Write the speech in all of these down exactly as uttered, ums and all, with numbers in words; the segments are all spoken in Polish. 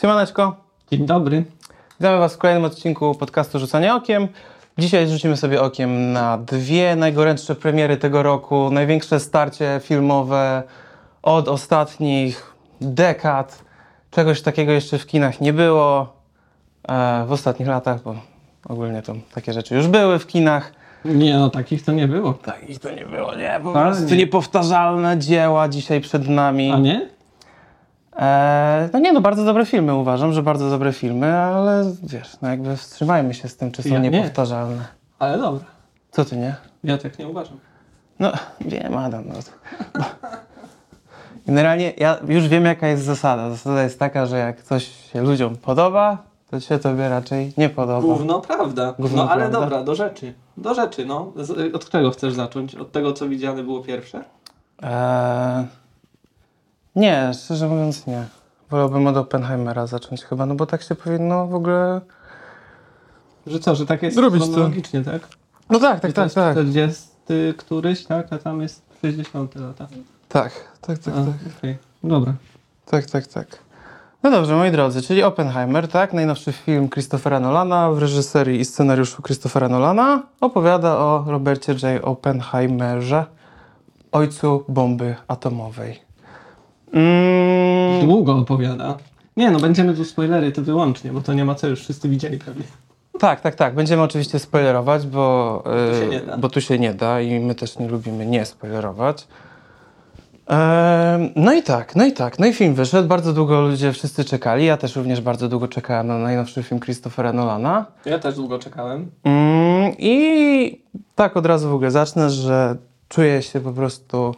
Siemaneczko. Dzień dobry. Witamy Was w kolejnym odcinku podcastu Rzucanie Okiem. Dzisiaj rzucimy sobie okiem na dwie najgorętsze premiery tego roku, największe starcie filmowe od ostatnich dekad. Czegoś takiego jeszcze w kinach nie było e, w ostatnich latach, bo ogólnie to takie rzeczy już były w kinach. Nie, no takich to nie było. Takich to nie było, nie. Po prostu niepowtarzalne dzieła dzisiaj przed nami. A nie? No nie, no bardzo dobre filmy, uważam, że bardzo dobre filmy, ale wiesz, no jakby wstrzymajmy się z tym, czy są ja niepowtarzalne. Nie, ale dobra. Co ty nie? Ja tak nie uważam. No wiem, Adam. No to... Generalnie ja już wiem, jaka jest zasada. Zasada jest taka, że jak coś się ludziom podoba, to się tobie raczej nie podoba. Gówno prawda. Gówno no ale prawda. Dobra, do rzeczy. Do rzeczy, no. Od którego chcesz zacząć? Od tego, co widziane było pierwsze? Eee... Nie, szczerze mówiąc nie. Wolałbym od Oppenheimera zacząć chyba, no bo tak się powinno w ogóle... Że co, że tak jest chronologicznie, tak? No tak, tak, tak, tak. czterdziesty któryś, tak? A tam jest sześćdziesiąte lata. Tak, tak, tak, a, tak. Okay. Dobra. Tak, tak, tak. No dobrze, moi drodzy, czyli Oppenheimer, tak? Najnowszy film Christophera Nolana w reżyserii i scenariuszu Christophera Nolana opowiada o Robercie J. Oppenheimerze, ojcu bomby atomowej. Mm. Długo opowiada. Nie, no będziemy tu spoilery to wyłącznie, bo to nie ma co, już wszyscy widzieli pewnie. Tak, tak, tak. Będziemy oczywiście spoilerować, bo, yy, bo tu się nie da i my też nie lubimy nie spoilerować. Yy, no i tak, no i tak. No i film wyszedł. Bardzo długo ludzie wszyscy czekali. Ja też również bardzo długo czekałem na najnowszy film Christophera Nolana. Ja też długo czekałem. Yy, I tak od razu w ogóle zacznę, że czuję się po prostu...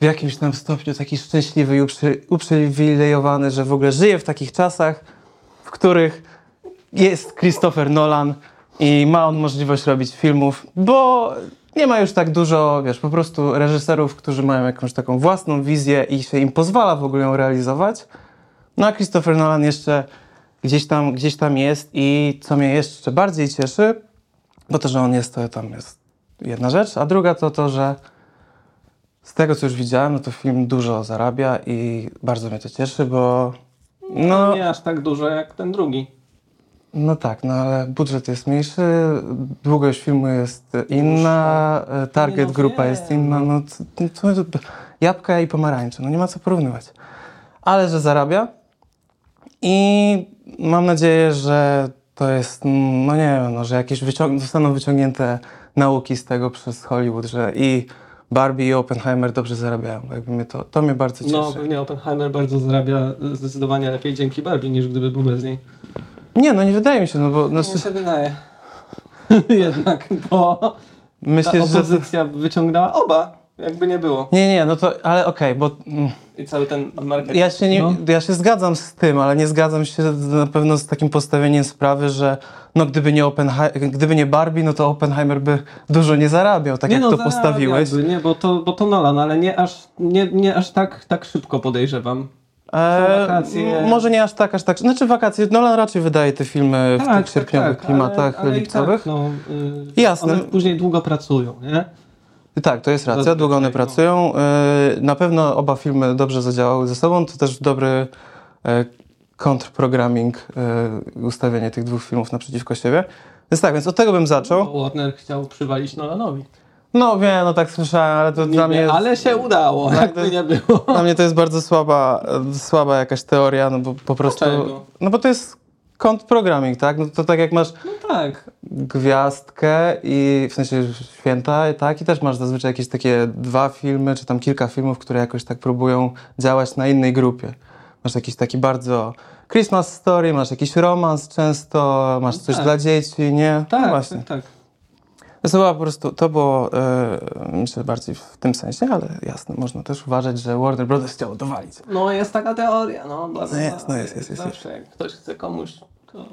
w jakimś tam stopniu taki szczęśliwy i uprzy, uprzywilejowany, że w ogóle żyję w takich czasach, w których jest Christopher Nolan i ma on możliwość robić filmów, bo nie ma już tak dużo, wiesz, po prostu reżyserów, którzy mają jakąś taką własną wizję i się im pozwala w ogóle ją realizować. No a Christopher Nolan jeszcze gdzieś tam, gdzieś tam jest i co mnie jeszcze bardziej cieszy, bo to, że on jest, to tam jest jedna rzecz, a druga to to, że z tego, co już widziałem, no to film dużo zarabia i bardzo mnie to cieszy, bo... No nie aż tak dużo jak ten drugi. No tak, no ale budżet jest mniejszy, długość filmu jest inna, target nie, no grupa nie. jest inna, no to, to, to, jabłka i pomarańcze, no nie ma co porównywać. Ale że zarabia i mam nadzieję, że to jest, no nie wiem, no, że jakieś wycią- zostaną wyciągnięte nauki z tego przez Hollywood, że i... Barbie i Oppenheimer dobrze zarabiają. Jakby mnie to, to mnie bardzo cieszy. No pewnie Oppenheimer bardzo zarabia zdecydowanie lepiej dzięki Barbie niż gdyby był bez niej. Nie, no nie wydaje mi się, no bo... No, nie się wydaje. Jednak, bo myślę, opozycja że... wyciągnęła oba, jakby nie było. Nie, nie, no to, ale okej, okay, bo... I cały ten marketing. Ja się, nie, no. ja się zgadzam z tym, ale nie zgadzam się na pewno z takim postawieniem sprawy, że no gdyby nie, Oppenhe- gdyby nie Barbie, no to Oppenheimer by dużo nie zarabiał, tak nie jak no, to postawiłeś. Nie, bo to, bo to Nolan, ale nie aż, nie, nie aż tak, tak szybko podejrzewam. Eee, wakacje. Może nie aż tak, aż tak. Znaczy wakacje, Nolan raczej wydaje te filmy tak, w tych tak, sierpniowych tak, klimatach ale, ale lipcowych. Tak, no, yy, Jasne. One później długo pracują, nie? Tak, to jest racja, długo one pracują. Na pewno oba filmy dobrze zadziałały ze sobą, to też dobry kontrprogramming, ustawienie tych dwóch filmów naprzeciwko siebie. Więc tak, więc od tego bym zaczął. Warner chciał przywalić Nolanowi. No wiem, no tak słyszałem, ale to nie, dla mnie... Jest, ale się udało, tak, jakby nie było. Dla mnie to jest bardzo słaba, słaba jakaś teoria, no bo po prostu... Dlaczego? No bo to jest kontrprogramming, tak? No to tak jak masz... No tak. Gwiazdkę i w sensie święta, tak? I też masz zazwyczaj jakieś takie dwa filmy, czy tam kilka filmów, które jakoś tak próbują działać na innej grupie. Masz jakiś taki bardzo Christmas story, masz jakiś romans często, masz coś tak. dla dzieci, nie? Tak, no właśnie. tak. tak. To było po prostu, to było yy, myślę bardziej w tym sensie, ale jasne, można też uważać, że Warner Brothers chciał dowalić. No jest taka teoria, no. Bardzo, no jest, no jest, jest. jest zawsze jest. Jak ktoś chce komuś... To...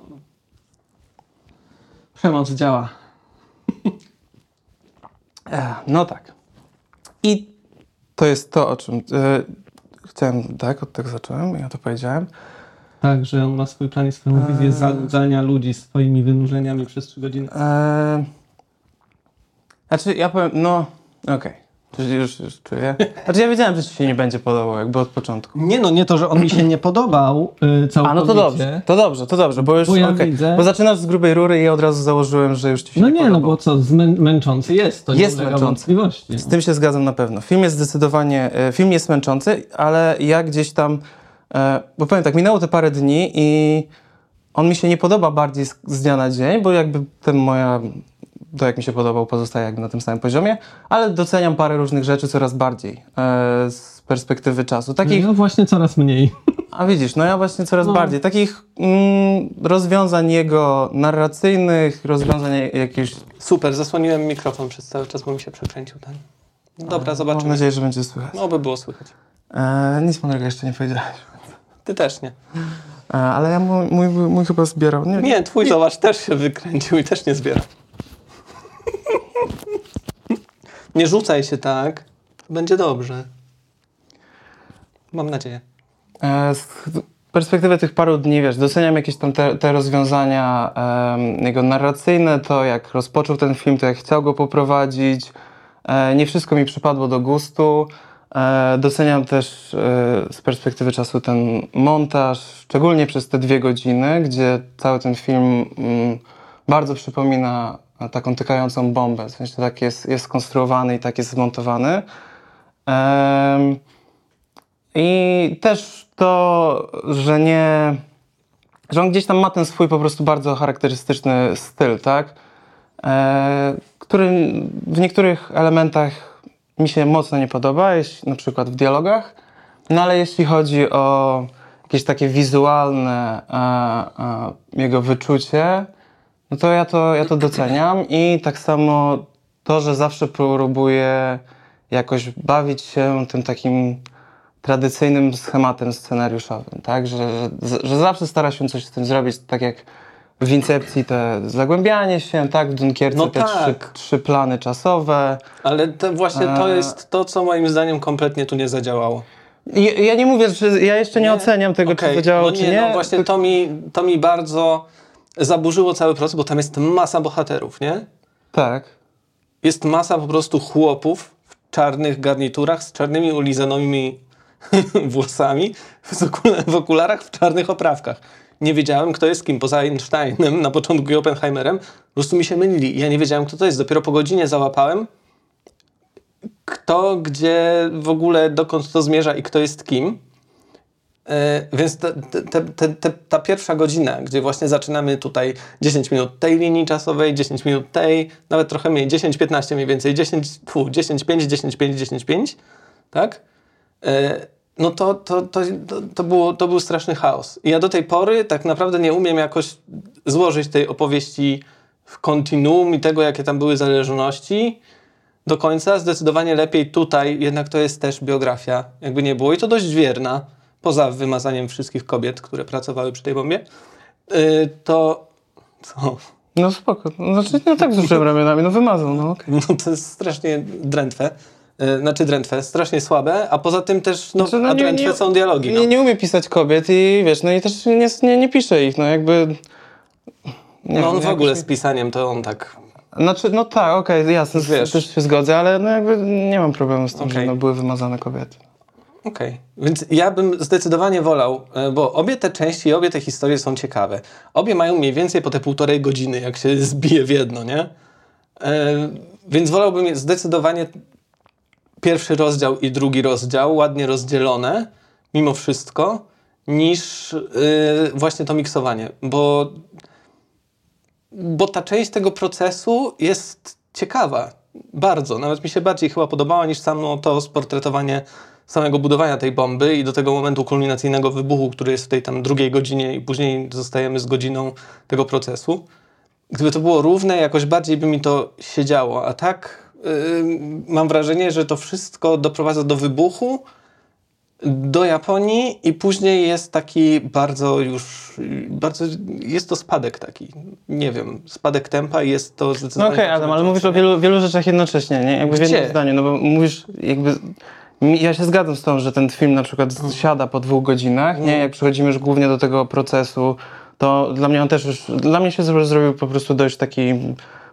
Przemoc działa. No tak. I to jest to, o czym... Yy, chciałem, tak, od tego zacząłem, ja to powiedziałem. Tak, że on ma swój plan i swoją eee... wizję zadania ludzi swoimi wynurzeniami przez trzy godziny. Eee... Znaczy, ja powiem, no, okej. Okay. Już, już czuję. Znaczy ja wiedziałem, że ci się nie będzie podobał jakby od początku. Nie no, nie to, że on mi się nie podobał yy, całkowicie. A no to dobrze, to dobrze, to dobrze, bo już bo, ja okay. widzę. Bo zaczynasz z grubej rury i od razu założyłem, że już ci się no nie, nie podobał. No nie, no bo co, zmę- męczący jest, to nie jest męczący. Z tym się zgadzam na pewno. Film jest zdecydowanie, film jest męczący, ale ja gdzieś tam, bo powiem tak, minęło te parę dni i on mi się nie podoba bardziej z, z dnia na dzień, bo jakby ten moja... to jak mi się podobał pozostaje jakby na tym samym poziomie, ale doceniam parę różnych rzeczy coraz bardziej e, z perspektywy czasu. Takich, no właśnie coraz mniej. A widzisz, no ja właśnie coraz no. bardziej. Takich mm, rozwiązań jego narracyjnych, rozwiązań jakichś... Super, zasłoniłem mikrofon przez cały czas, bo mi się przekręcił ten. Dobra, ale zobaczymy. Mam nadzieję, że będzie słychać. No by było słychać. E, nic mądrego jeszcze nie powiedziałeś. Ty też nie. E, ale ja mój, mój, mój chyba zbierał. Nie, nie twój zobacz też się wykręcił i też nie zbierał. Nie rzucaj się tak, będzie dobrze. Mam nadzieję. Z perspektywy tych paru dni, wiesz, doceniam jakieś tam te, te rozwiązania um, jego narracyjne, to jak rozpoczął ten film, to jak chciał go poprowadzić. E, nie wszystko mi przypadło do gustu. E, doceniam też e, z perspektywy czasu ten montaż, szczególnie przez te dwie godziny, gdzie cały ten film mm, bardzo przypomina taką tykającą bombę, w sensie tak jest, jest skonstruowany i tak jest zmontowany. Um, I też to, że nie... że on gdzieś tam ma ten swój po prostu bardzo charakterystyczny styl, tak? E, który w niektórych elementach mi się mocno nie podoba, jeśli, na przykład w dialogach, no ale jeśli chodzi o jakieś takie wizualne a, a, jego wyczucie, no to ja, to ja to doceniam i tak samo to, że zawsze próbuję jakoś bawić się tym takim tradycyjnym schematem scenariuszowym, tak? Że, że, że zawsze stara się coś z tym zrobić, tak jak w Incepcji te zagłębianie się, tak? W Dunkierce no te tak. trzy, trzy plany czasowe. Ale to właśnie to jest to, co moim zdaniem kompletnie tu nie zadziałało. Ja, ja nie mówię, że ja jeszcze nie, nie oceniam tego, okay. czy zadziałało, no czy nie. nie. No właśnie to mi, to mi bardzo... zaburzyło cały proces, bo tam jest masa bohaterów, nie? Tak. Jest masa po prostu chłopów w czarnych garniturach z czarnymi ulizanymi włosami, w okularach, w czarnych oprawkach. Nie wiedziałem, kto jest kim, poza Einsteinem na początku i Oppenheimerem. Po prostu mi się mylili. Ja nie wiedziałem, kto to jest. Dopiero po godzinie załapałem, kto, gdzie, w ogóle, dokąd to zmierza i kto jest kim. Yy, więc te, te, te, te, ta pierwsza godzina, gdzie właśnie zaczynamy tutaj dziesięć minut tej linii czasowej, dziesięć minut tej, nawet trochę mniej, dziesięć piętnaście mniej więcej, dziesięć pięć, dziesięć pięć, dziesięć pięć, tak? Yy, no to, to, to, to, to, było, to był straszny chaos. I ja do tej pory tak naprawdę nie umiem jakoś złożyć tej opowieści w kontinuum i tego, jakie tam były zależności do końca. Zdecydowanie lepiej tutaj, jednak to jest też biografia, jakby nie było, i to dość wierna. Poza wymazaniem wszystkich kobiet, które pracowały przy tej bombie, yy, to... Co? No spoko. No, znaczy, no tak z ramionami, no wymazał, no okej. Okay. No to jest strasznie drętwe. Yy, znaczy drętwe, strasznie słabe, a poza tym też, no, znaczy, no a nie, drętwe nie, są dialogi. No. Nie, nie umie pisać kobiet i wiesz, no i też nie, nie, nie pisze ich, no jakby... Nie, no on w ogóle się... z pisaniem to on tak... Znaczy, no tak, okej, okay, jasne, wiesz. Też się zgodzę, ale no jakby nie mam problemu z tym, okay. że no, były wymazane kobiety. Okej, okay. Więc ja bym zdecydowanie wolał, bo obie te części i obie te historie są ciekawe. Obie mają mniej więcej po te półtorej godziny, jak się zbije w jedno, nie? E, więc wolałbym zdecydowanie pierwszy rozdział i drugi rozdział, ładnie rozdzielone, mimo wszystko, niż e, właśnie to miksowanie, bo, bo ta część tego procesu jest ciekawa, bardzo. Nawet mi się bardziej chyba podobała niż samo to sportretowanie samego budowania tej bomby i do tego momentu kulminacyjnego wybuchu, który jest w tej tam drugiej godzinie i później zostajemy z godziną tego procesu. Gdyby to było równe, jakoś bardziej by mi to siedziało, a tak yy, mam wrażenie, że to wszystko doprowadza do wybuchu, do Japonii i później jest taki bardzo już, bardzo jest to spadek taki, nie wiem, spadek tempa i jest to zdecydowanie... No okej, okay, Adam, ale mówisz o wielu, wielu rzeczach jednocześnie, nie? Jakby w jednym zdaniu, no bo mówisz jakby... Ja się zgadzam z tą, że ten film na przykład siada po dwóch godzinach, nie? Jak przychodzimy już głównie do tego procesu, to dla mnie on też już, dla mnie się zrobił po prostu dość taki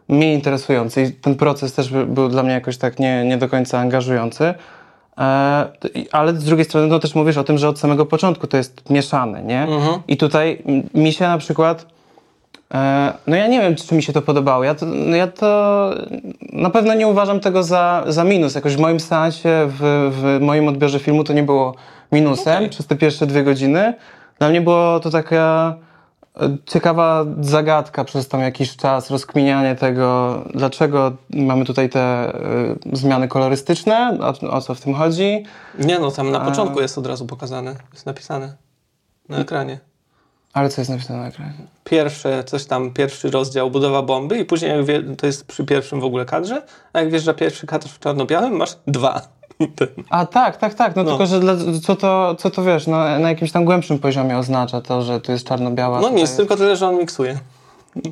mniej interesujący i ten proces też był dla mnie jakoś tak nie, nie do końca angażujący. Ale z drugiej strony no też mówisz o tym, że od samego początku to jest mieszane, nie? Mhm. I tutaj mi się na przykład, no ja nie wiem, czy mi się to podobało, ja to, ja to na pewno nie uważam tego za, za minus, jakoś w moim seansie, w, w moim odbiorze filmu to nie było minusem okay. przez te pierwsze dwie godziny. Dla mnie było to taka ciekawa zagadka przez tam jakiś czas, rozkminianie tego, dlaczego mamy tutaj te y, zmiany kolorystyczne, o, o co w tym chodzi. Nie no, tam na A... początku jest od razu pokazane, jest napisane na ekranie. Ale co jest napisane na ekranie? Pierwsze, coś tam, pierwszy rozdział, budowa bomby i później jak wie, to jest przy pierwszym w ogóle kadrze, a jak wiesz, że pierwszy kadr w czarno-białym masz dwa. A tak, tak, tak, no, no. tylko, że dla, co, to, co to wiesz, na, na jakimś tam głębszym poziomie oznacza to, że tu jest czarno-biała. No nic, tylko tyle, że on miksuje.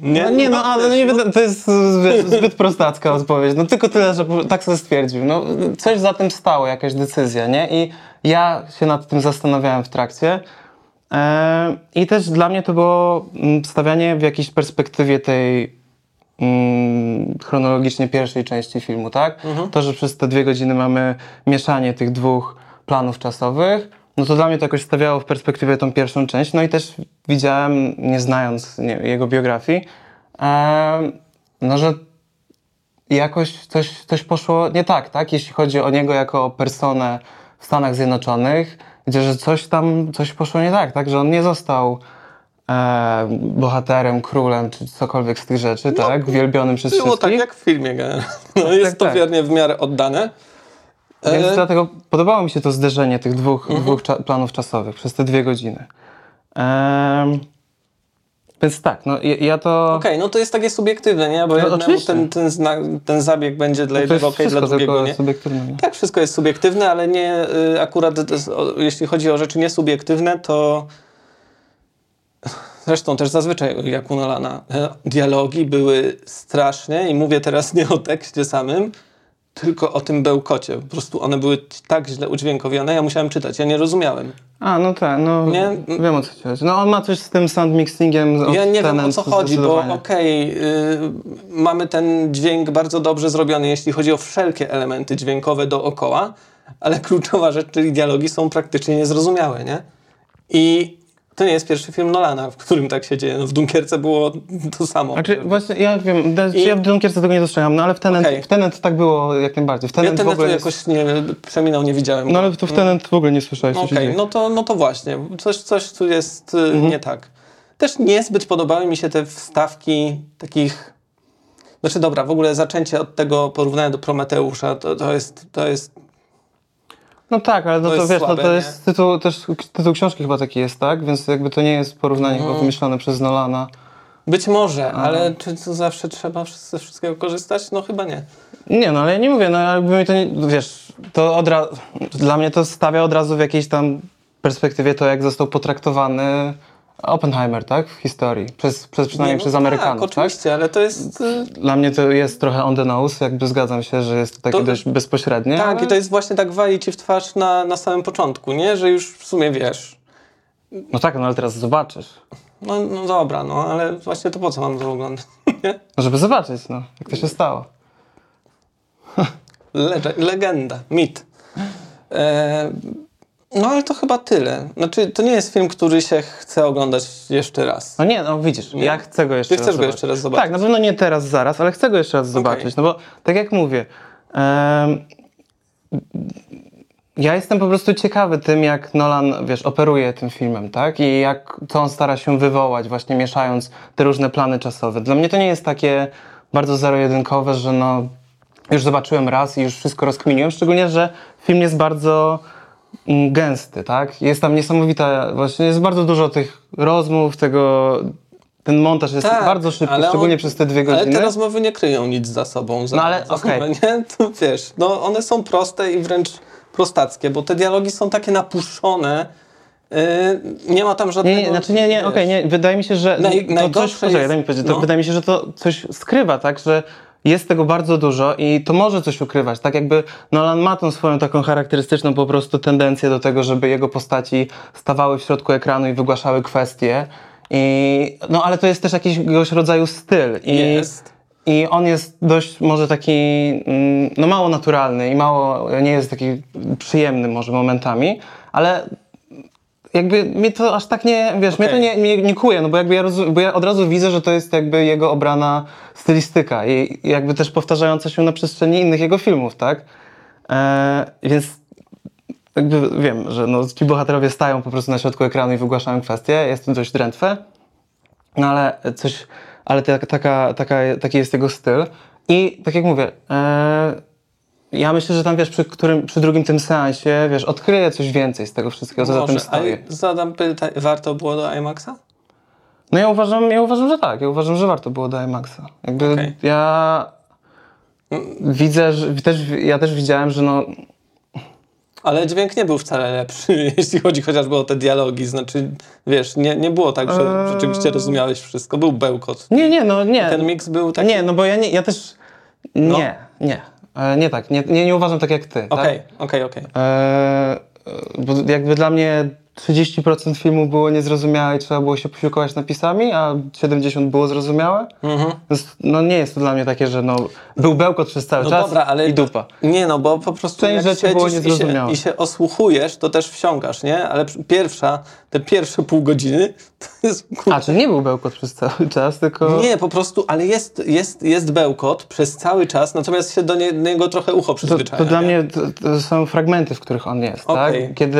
Nie, no, nie, no ale nie, to jest zbyt, zbyt prostacka odpowiedź, no tylko tyle, że tak sobie stwierdził, no coś za tym stało, jakaś decyzja, nie? I ja się nad tym zastanawiałem w trakcie e, i też dla mnie to było stawianie w jakiejś perspektywie tej Mm, chronologicznie pierwszej części filmu, tak? Mhm. To, że przez te dwie godziny mamy mieszanie tych dwóch planów czasowych, no to dla mnie to jakoś stawiało w perspektywie tą pierwszą część, no i też widziałem, nie znając nie, jego biografii, e, no, że jakoś coś, coś poszło nie tak, tak? Jeśli chodzi o niego jako o personę w Stanach Zjednoczonych, gdzie że coś tam, coś poszło nie tak, tak? Że on nie został E, bohaterem, królem, czy cokolwiek z tych rzeczy, no, tak? Wielbionym przez było wszystkich. Było tak jak w filmie. No, tak, jest tak, to tak. Wiernie w miarę oddane. Więc e... dlatego podobało mi się to zderzenie tych dwóch, mm-hmm. dwóch cza- planów czasowych przez te dwie godziny. E... Więc tak, no ja, ja to... Okej, okay, no to jest takie subiektywne, nie? Bo no, ten, ten, zna, ten zabieg będzie dla jednego okej, okay, dla drugiego nie. nie. Tak, wszystko jest subiektywne, ale nie y, akurat o, jeśli chodzi o rzeczy niesubiektywne, to zresztą też zazwyczaj jak u Nolana dialogi były straszne i mówię teraz nie o tekście samym, tylko o tym bełkocie. Po prostu one były tak źle udźwiękowione, ja musiałem czytać, ja nie rozumiałem. A, no tak, no nie? Wiem o co ci chodzi. No on ma coś z tym sound mixingiem. Ja nie wiem o co chodzi, bo okej, okay, yy, mamy ten dźwięk bardzo dobrze zrobiony, jeśli chodzi o wszelkie elementy dźwiękowe dookoła, ale kluczowa rzecz, czyli dialogi są praktycznie niezrozumiałe, nie? I to nie jest pierwszy film Nolana, w którym tak się dzieje. No, w Dunkierce było to samo. Znaczy, właśnie, ja wiem, de, I... ja w Dunkierce tego nie dostrzegam, no ale w Tenet, okay. w Tenet tak było jak najbardziej. W Tenet ja Tenetu jest... jakoś nie, przeminął, nie widziałem. No ale to w Tenet w ogóle nie słyszałeś. Okej, okay, no, to, no to właśnie, coś, coś tu jest mhm. nie tak. Też niezbyt podobały mi się te wstawki takich... Znaczy dobra, w ogóle zaczęcie od tego porównania do Prometeusza, to, to jest... To jest... No tak, ale no to, to wiesz, słabe, no to jest tytuł, też tytuł książki chyba taki jest, tak? Więc jakby to nie jest porównanie mm. chyba wymyślone przez Nolana. Być może, A. ale czy to zawsze trzeba ze wszystkiego korzystać? No chyba nie. Nie, no ale ja nie mówię, no jakby mi to nie, wiesz, to od razu, dla mnie to stawia od razu w jakiejś tam perspektywie to, jak został potraktowany Oppenheimer, tak? W historii. Przez, przez, przynajmniej nie, no przez Amerykanów, tak? Oczywiście, tak? Ale to jest... Dla mnie to jest trochę on the nose, jakby zgadzam się, że jest to takie to, dość bezpośrednie. Tak, ale... i to jest właśnie tak wali ci w twarz na, na samym początku, nie? Że już w sumie wiesz. No tak, no ale teraz zobaczysz. No, no dobra, no ale właśnie to po co mam to oglądać? No, żeby zobaczyć, no. Jak to się stało. Le- legenda, mit. E- No ale to chyba tyle. Znaczy, to nie jest film, który się chce oglądać jeszcze raz. No nie, no widzisz, nie? Ja chcę go jeszcze Ty raz chcesz zobaczyć. go jeszcze raz zobaczyć. Tak, na pewno nie teraz, zaraz, ale chcę go jeszcze raz okay. zobaczyć. No bo tak jak mówię, um, ja jestem po prostu ciekawy tym, jak Nolan, wiesz, operuje tym filmem, tak? I jak, co on stara się wywołać, właśnie mieszając te różne plany czasowe. Dla mnie to nie jest takie bardzo zero-jedynkowe, że no już zobaczyłem raz i już wszystko rozkminiłem. Szczególnie, że film jest bardzo... gęsty, tak? Jest tam niesamowita, właśnie jest bardzo dużo tych rozmów, tego, ten montaż jest tak, bardzo szybki, szczególnie on, przez te dwie godziny. Ale te rozmowy nie kryją nic za sobą. Za, no ale okej. Okay. To wiesz, no one są proste i wręcz prostackie, bo te dialogi są takie napuszczone, yy, nie ma tam żadnego... Nie, nie znaczy nie, nie, okej, okay, wydaje mi się, że... Naj, to coś, jest, poczekaj, daj mi powiedzieć, no. to wydaje mi się, że to coś skrywa, tak, że jest tego bardzo dużo i to może coś ukrywać, tak jakby Nolan ma tą swoją taką charakterystyczną po prostu tendencję do tego, żeby jego postaci stawały w środku ekranu i wygłaszały kwestie. I, no ale to jest też jakiegoś rodzaju styl. I, jest. I on jest dość może taki, no mało naturalny i mało, nie jest taki przyjemny może momentami, ale jakby mnie to aż tak nie, wiesz, okay. mnie to nie, nie, nie kuje, no bo jakby ja, roz, bo ja od razu widzę, że to jest jakby jego obrana stylistyka i jakby też powtarzająca się na przestrzeni innych jego filmów, tak? Eee, więc jakby wiem, że no, ci bohaterowie stają po prostu na środku ekranu i wygłaszają kwestię, jestem dość drętwy, no ale coś... ale te, taka, taka, taki jest jego styl i tak jak mówię, ee, ja myślę, że tam wiesz, przy, którym, przy drugim tym seansie, wiesz, odkryję coś więcej z tego wszystkiego, co za tym stoi. Zadam pytanie, warto było do IMAXa? No ja uważam, ja uważam, że tak, ja uważam, że warto było do IMAXa. Jakby okay. ja widzę, że też, ja też widziałem, że no... Ale dźwięk nie był wcale lepszy, jeśli chodzi chociażby o te dialogi, znaczy, wiesz, nie, nie było tak, że rzeczywiście rozumiałeś wszystko, był bełkot. Nie, nie, no nie. I ten miks był taki... Nie, no bo ja, nie, ja też... Nie, no. nie, nie tak, nie, nie, nie uważam tak jak ty, okay, tak? Okej, okej, okej. Bo jakby dla mnie trzydzieści procent filmu było niezrozumiałe i trzeba było się posiłkować napisami, a siedemdziesiąt procent było zrozumiałe. Mhm. No nie jest to dla mnie takie, że no, był bełkot przez cały no czas dobra, ale i dupa. Nie no, bo po prostu część jak siedzisz było i, się, i się osłuchujesz, to też wsiąkasz, nie? Ale pierwsza, te pierwsze pół godziny to jest... Kurczę. A, czy nie był bełkot przez cały czas, tylko... Nie, po prostu, ale jest, jest, jest bełkot przez cały czas, natomiast się do nie, niego trochę ucho przyzwyczaja. To, to dla mnie to, to są fragmenty, w których on jest, okay. tak? Kiedy...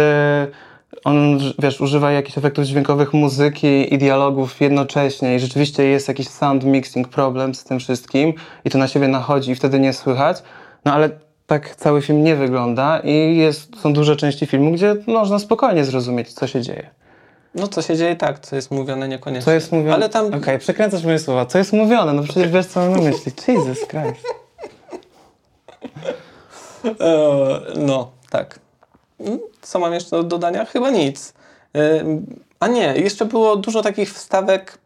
On, wiesz, używa jakichś efektów dźwiękowych, muzyki i dialogów jednocześnie i rzeczywiście jest jakiś sound mixing problem z tym wszystkim i to na siebie nachodzi i wtedy nie słychać, no ale tak cały film nie wygląda i jest, są duże części filmu, gdzie można spokojnie zrozumieć, co się dzieje. No co się dzieje tak, co jest mówione niekoniecznie. Co jest mówione, ale tam... Okej, okay, przekręcasz moje słowa, co jest mówione, no przecież wiesz, co mam na myśli. Jesus Christ. uh, no, tak. Co mam jeszcze do dodania? Chyba nic. A nie, jeszcze było dużo takich wstawek,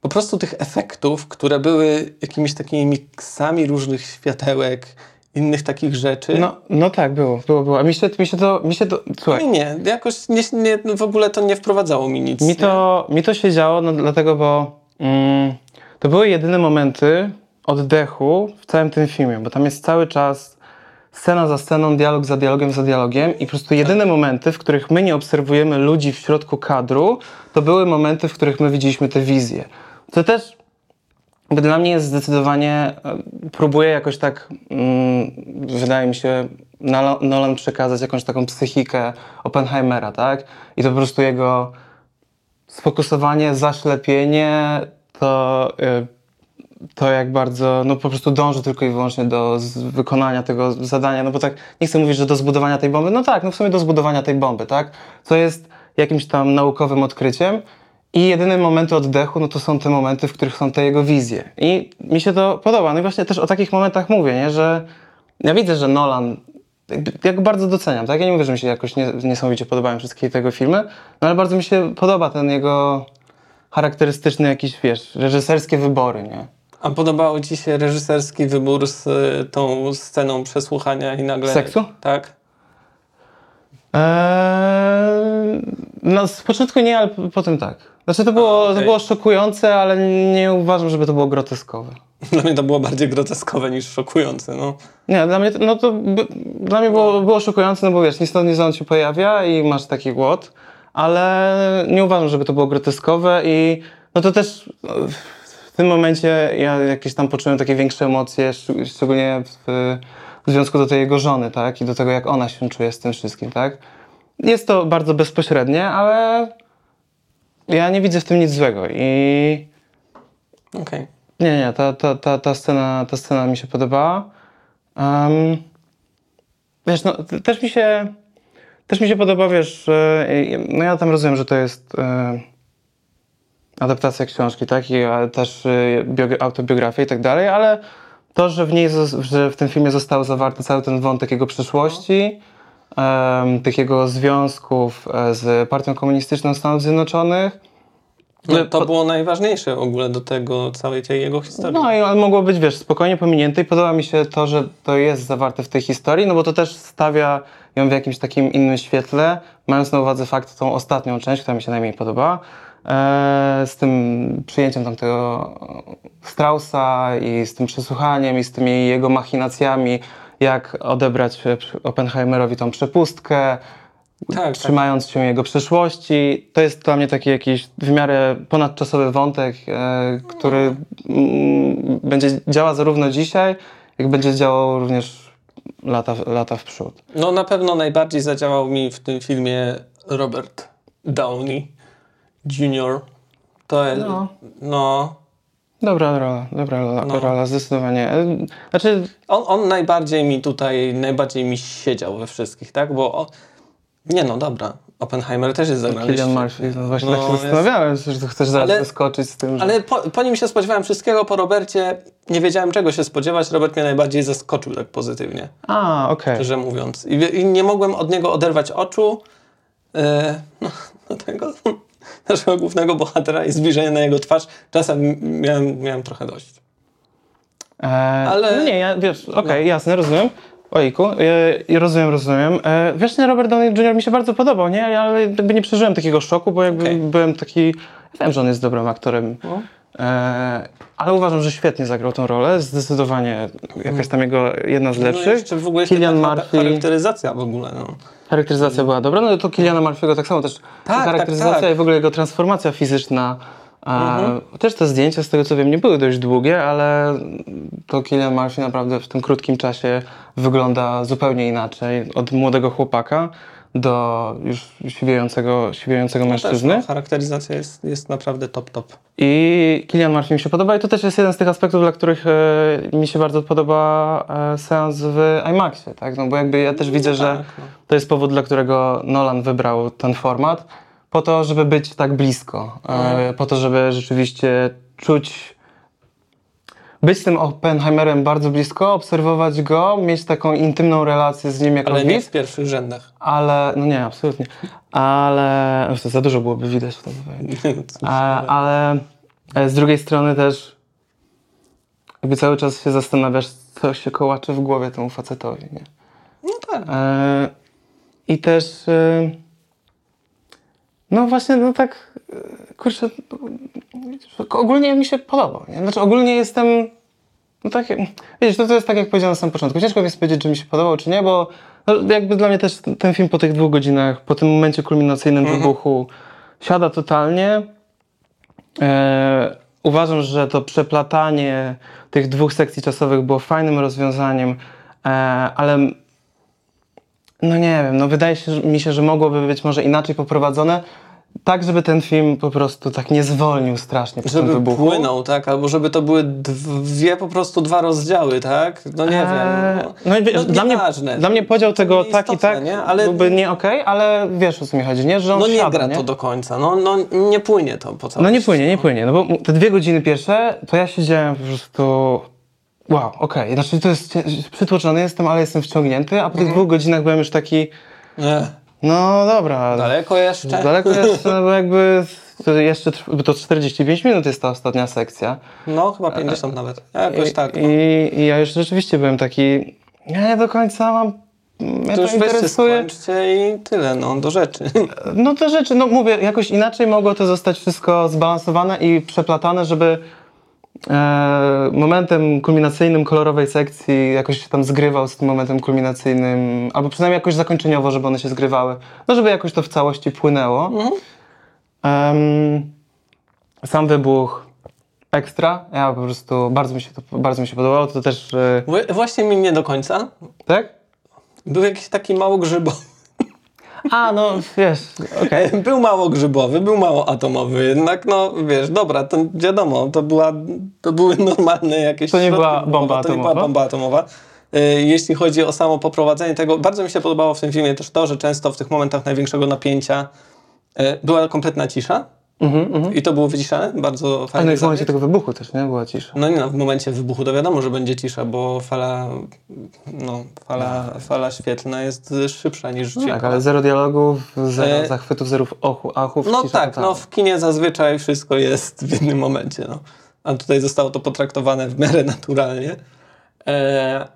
po prostu tych efektów, które były jakimiś takimi miksami różnych światełek, innych takich rzeczy. No, no tak, było, było, było. A mi się, mi się to... Mi się to słuchaj. Nie, jakoś nie, nie, w ogóle to nie wprowadzało mi nic. Mi to, mi to się działo, no dlatego, bo mm, to były jedyne momenty oddechu w całym tym filmie, bo tam jest cały czas scena za sceną, dialog za dialogiem, za dialogiem i po prostu jedyne momenty, w których my nie obserwujemy ludzi w środku kadru, to były momenty, w których my widzieliśmy te wizje. To też dla mnie jest zdecydowanie, próbuję jakoś tak, mm, wydaje mi się, Nolan przekazać jakąś taką psychikę Oppenheimera, tak? I to po prostu jego sfokusowanie, zaślepienie, to... Yy, to jak bardzo, no po prostu dąży tylko i wyłącznie do wykonania tego zadania, no bo tak, nie chcę mówić, że do zbudowania tej bomby, no tak, no w sumie do zbudowania tej bomby, tak, co jest jakimś tam naukowym odkryciem i jedyne momenty oddechu, no to są te momenty, w których są te jego wizje i mi się to podoba, no i właśnie też o takich momentach mówię, nie, że ja widzę, że Nolan, ja go bardzo doceniam, tak, ja nie mówię, że mi się jakoś nie, niesamowicie podobają wszystkie tego filmy, no ale bardzo mi się podoba ten jego charakterystyczny jakiś, wiesz, reżyserskie wybory, nie. A podobał ci się reżyserski wybór z y, tą sceną przesłuchania i nagle... Seksu? Tak. Eee, no z początku nie, ale potem tak. Znaczy to było, A, okay. to było szokujące, ale nie uważam, żeby to było groteskowe. Dla mnie to było bardziej groteskowe niż szokujące, no. Nie, dla mnie, no to, by, dla mnie było, było szokujące, no bo wiesz, ni stąd, ni zowąd się pojawia i masz taki głód, ale nie uważam, żeby to było groteskowe i no to też... W tym momencie ja jakieś tam poczułem takie większe emocje, szczególnie w, w związku do tej jego żony, tak? I do tego, jak ona się czuje z tym wszystkim, tak? Jest to bardzo bezpośrednie, ale ja nie widzę w tym nic złego i... Okej. Okay. Nie, nie, ta, ta, ta, ta, scena, ta scena mi się podobała. Um, wiesz, no, też mi się... Też mi się podoba, wiesz... No ja tam rozumiem, że to jest... adaptacja książki, tak, i też autobiografia i tak dalej, ale to, że w niej, że w tym filmie został zawarty cały ten wątek jego przeszłości, um, tych jego związków z Partią Komunistyczną Stanów Zjednoczonych. No, to było najważniejsze w ogóle do tego, całej tej jego historii. No i on mogło być, wiesz, spokojnie pominięte i podoba mi się to, że to jest zawarte w tej historii, no bo to też stawia ją w jakimś takim innym świetle, mając na uwadze fakt tą ostatnią część, która mi się najmniej podoba. z tym przyjęciem tamtego Straussa i z tym przesłuchaniem i z tymi jego machinacjami, jak odebrać Oppenheimerowi tą przepustkę, tak, trzymając tak. się jego przeszłości. To jest dla mnie taki jakiś w miarę ponadczasowy wątek, który będzie działał zarówno dzisiaj, jak będzie działał również lata, lata w przód. No na pewno najbardziej zadziałał mi w tym filmie Robert Downey junior To jest... No. no. Dobra rola, dobra rola, no. rola zdecydowanie. Znaczy... On, on najbardziej mi tutaj, najbardziej mi siedział we wszystkich, tak? Bo... O... Nie no, dobra. Oppenheimer też jest zagrany. Cillian Murphy, no właśnie no, tak się jest... zastanawiałem, że tu chcesz zaraz ale, wyskoczyć z tym. Że... Ale po, po nim się spodziewałem wszystkiego, po Robercie nie wiedziałem czego się spodziewać. Robert mnie najbardziej zaskoczył tak pozytywnie. A, okej. Okay. Szczerze mówiąc. I, I nie mogłem od niego oderwać oczu. Yy, no, do tego... naszego głównego bohatera i zbliżenie na jego twarz. Czasem miałem, miałem trochę dość. E, Ale... No nie, ja, wiesz, okej, okay, jasne, rozumiem. Ojku, e, rozumiem, rozumiem. E, wiesz, nie, Robert Downey junior mi się bardzo podobał, nie? Ja jakby nie przeżyłem takiego szoku, bo jakby okay. byłem taki... Ja wiem, że on jest dobrym aktorem. No. E, ale uważam, że świetnie zagrał tą rolę, zdecydowanie jakaś tam jego jedna z lepszych. No jeszcze w ogóle Cillian Murphy. Charakteryzacja w ogóle, no. Charakteryzacja no. była dobra, no to Cilliana Murphy'ego tak samo też. Tak, charakteryzacja tak, tak. i w ogóle jego transformacja fizyczna. Mhm. E, też te zdjęcia, z tego co wiem, nie były dość długie, ale to Cillian Murphy naprawdę w tym krótkim czasie wygląda zupełnie inaczej. Od młodego chłopaka do już siwiejącego, siwiejącego no mężczyzny. Też, no, charakteryzacja jest, jest naprawdę top, top. I Cillian Murphy mi się podoba i to też jest jeden z tych aspektów, dla których e, mi się bardzo podoba e, seans w IMAXie, tak? No bo jakby ja też widzę, no tak, że no. to jest powód, dla którego Nolan wybrał ten format, po to, żeby być tak blisko, e, po to, żeby rzeczywiście czuć, być tym Oppenheimerem bardzo blisko, obserwować go, mieć taką intymną relację z nim jako widz. Ale nie w pierwszych rzędach. Ale, no nie, absolutnie. Ale, no to za dużo byłoby widać w tym. Ale z drugiej strony też jakby cały czas się zastanawiasz, co się kołacze w głowie temu facetowi, nie? No tak. E, I też... E, no właśnie, no tak... Kurczę, ogólnie mi się podobał, nie? Znaczy ogólnie jestem, no tak, wiesz, to, to jest tak jak powiedziałem na samym początku, ciężko mi jest powiedzieć, czy mi się podobał, czy nie, bo no, jakby dla mnie też ten film po tych dwóch godzinach, po tym momencie kulminacyjnym mhm. wybuchu siada totalnie. E, uważam, że to przeplatanie tych dwóch sekcji czasowych było fajnym rozwiązaniem, e, ale no nie wiem, no wydaje się, mi się, że mogłoby być może inaczej poprowadzone, tak, żeby ten film po prostu tak nie zwolnił strasznie po tym wybuchu. Żeby płynął, tak? Albo żeby to były dwie, po prostu dwa rozdziały, tak? No nie eee, wiem. No, no, no, dla, mnie, dla mnie podział tego istotne, tak i tak nie? Ale, byłby nie okej, okay, ale wiesz o co mi chodzi, nie? Że on no nie siada, gra nie? to do końca, no, no nie płynie to po całości. No nie płynie, nie płynie, no bo te dwie godziny pierwsze, to ja siedziałem po prostu... Wow, okej, okay. Znaczy to jest... Przytłoczony jestem, ale jestem wciągnięty, a po tych mm-hmm. dwóch godzinach byłem już taki... Ech. No dobra. Daleko jeszcze. Daleko jeszcze, no bo jakby to jeszcze to czterdzieści pięć minut jest ta ostatnia sekcja. No chyba pięćdziesiąt nawet. Jakoś I, tak. No. I, I ja już rzeczywiście byłem taki, ja nie do końca mam, ja to, to interesuje. I tyle, no do rzeczy. No do rzeczy, no mówię, jakoś inaczej mogło to zostać wszystko zbalansowane i przeplatane, żeby e, momentem kulminacyjnym kolorowej sekcji jakoś się tam zgrywał z tym momentem kulminacyjnym, albo przynajmniej jakoś zakończeniowo, żeby one się zgrywały, no żeby jakoś to w całości płynęło. Mhm. Um, sam wybuch ekstra, ja po prostu bardzo mi się to, bardzo mi się podobało, to też... Yy... Właśnie mi nie do końca. Tak? Był jakiś taki mało grzybowy. A, no wiesz, okej. Okay. Był mało grzybowy, był mało atomowy, jednak no wiesz, dobra, to wiadomo, to, była, to były normalne jakieś... To nie była bomba atomowa. To nie była bomba atomowa. Jeśli chodzi o samo poprowadzenie tego, bardzo mi się podobało w tym filmie też to, że często w tych momentach największego napięcia była kompletna cisza mm-hmm. i to było wyciszane, bardzo fajnie. Ale w momencie tego wybuchu też, nie? Była cisza. No nie, no, w momencie wybuchu to wiadomo, że będzie cisza, bo fala, no, fala, fala świetlna jest szybsza niż dźwięk. No tak, ale zero dialogów, zero e... zachwytów, zero achu, achów. No cisza, tak, no, w kinie zazwyczaj wszystko jest w jednym momencie. No. A tutaj zostało to potraktowane w miarę naturalnie. E...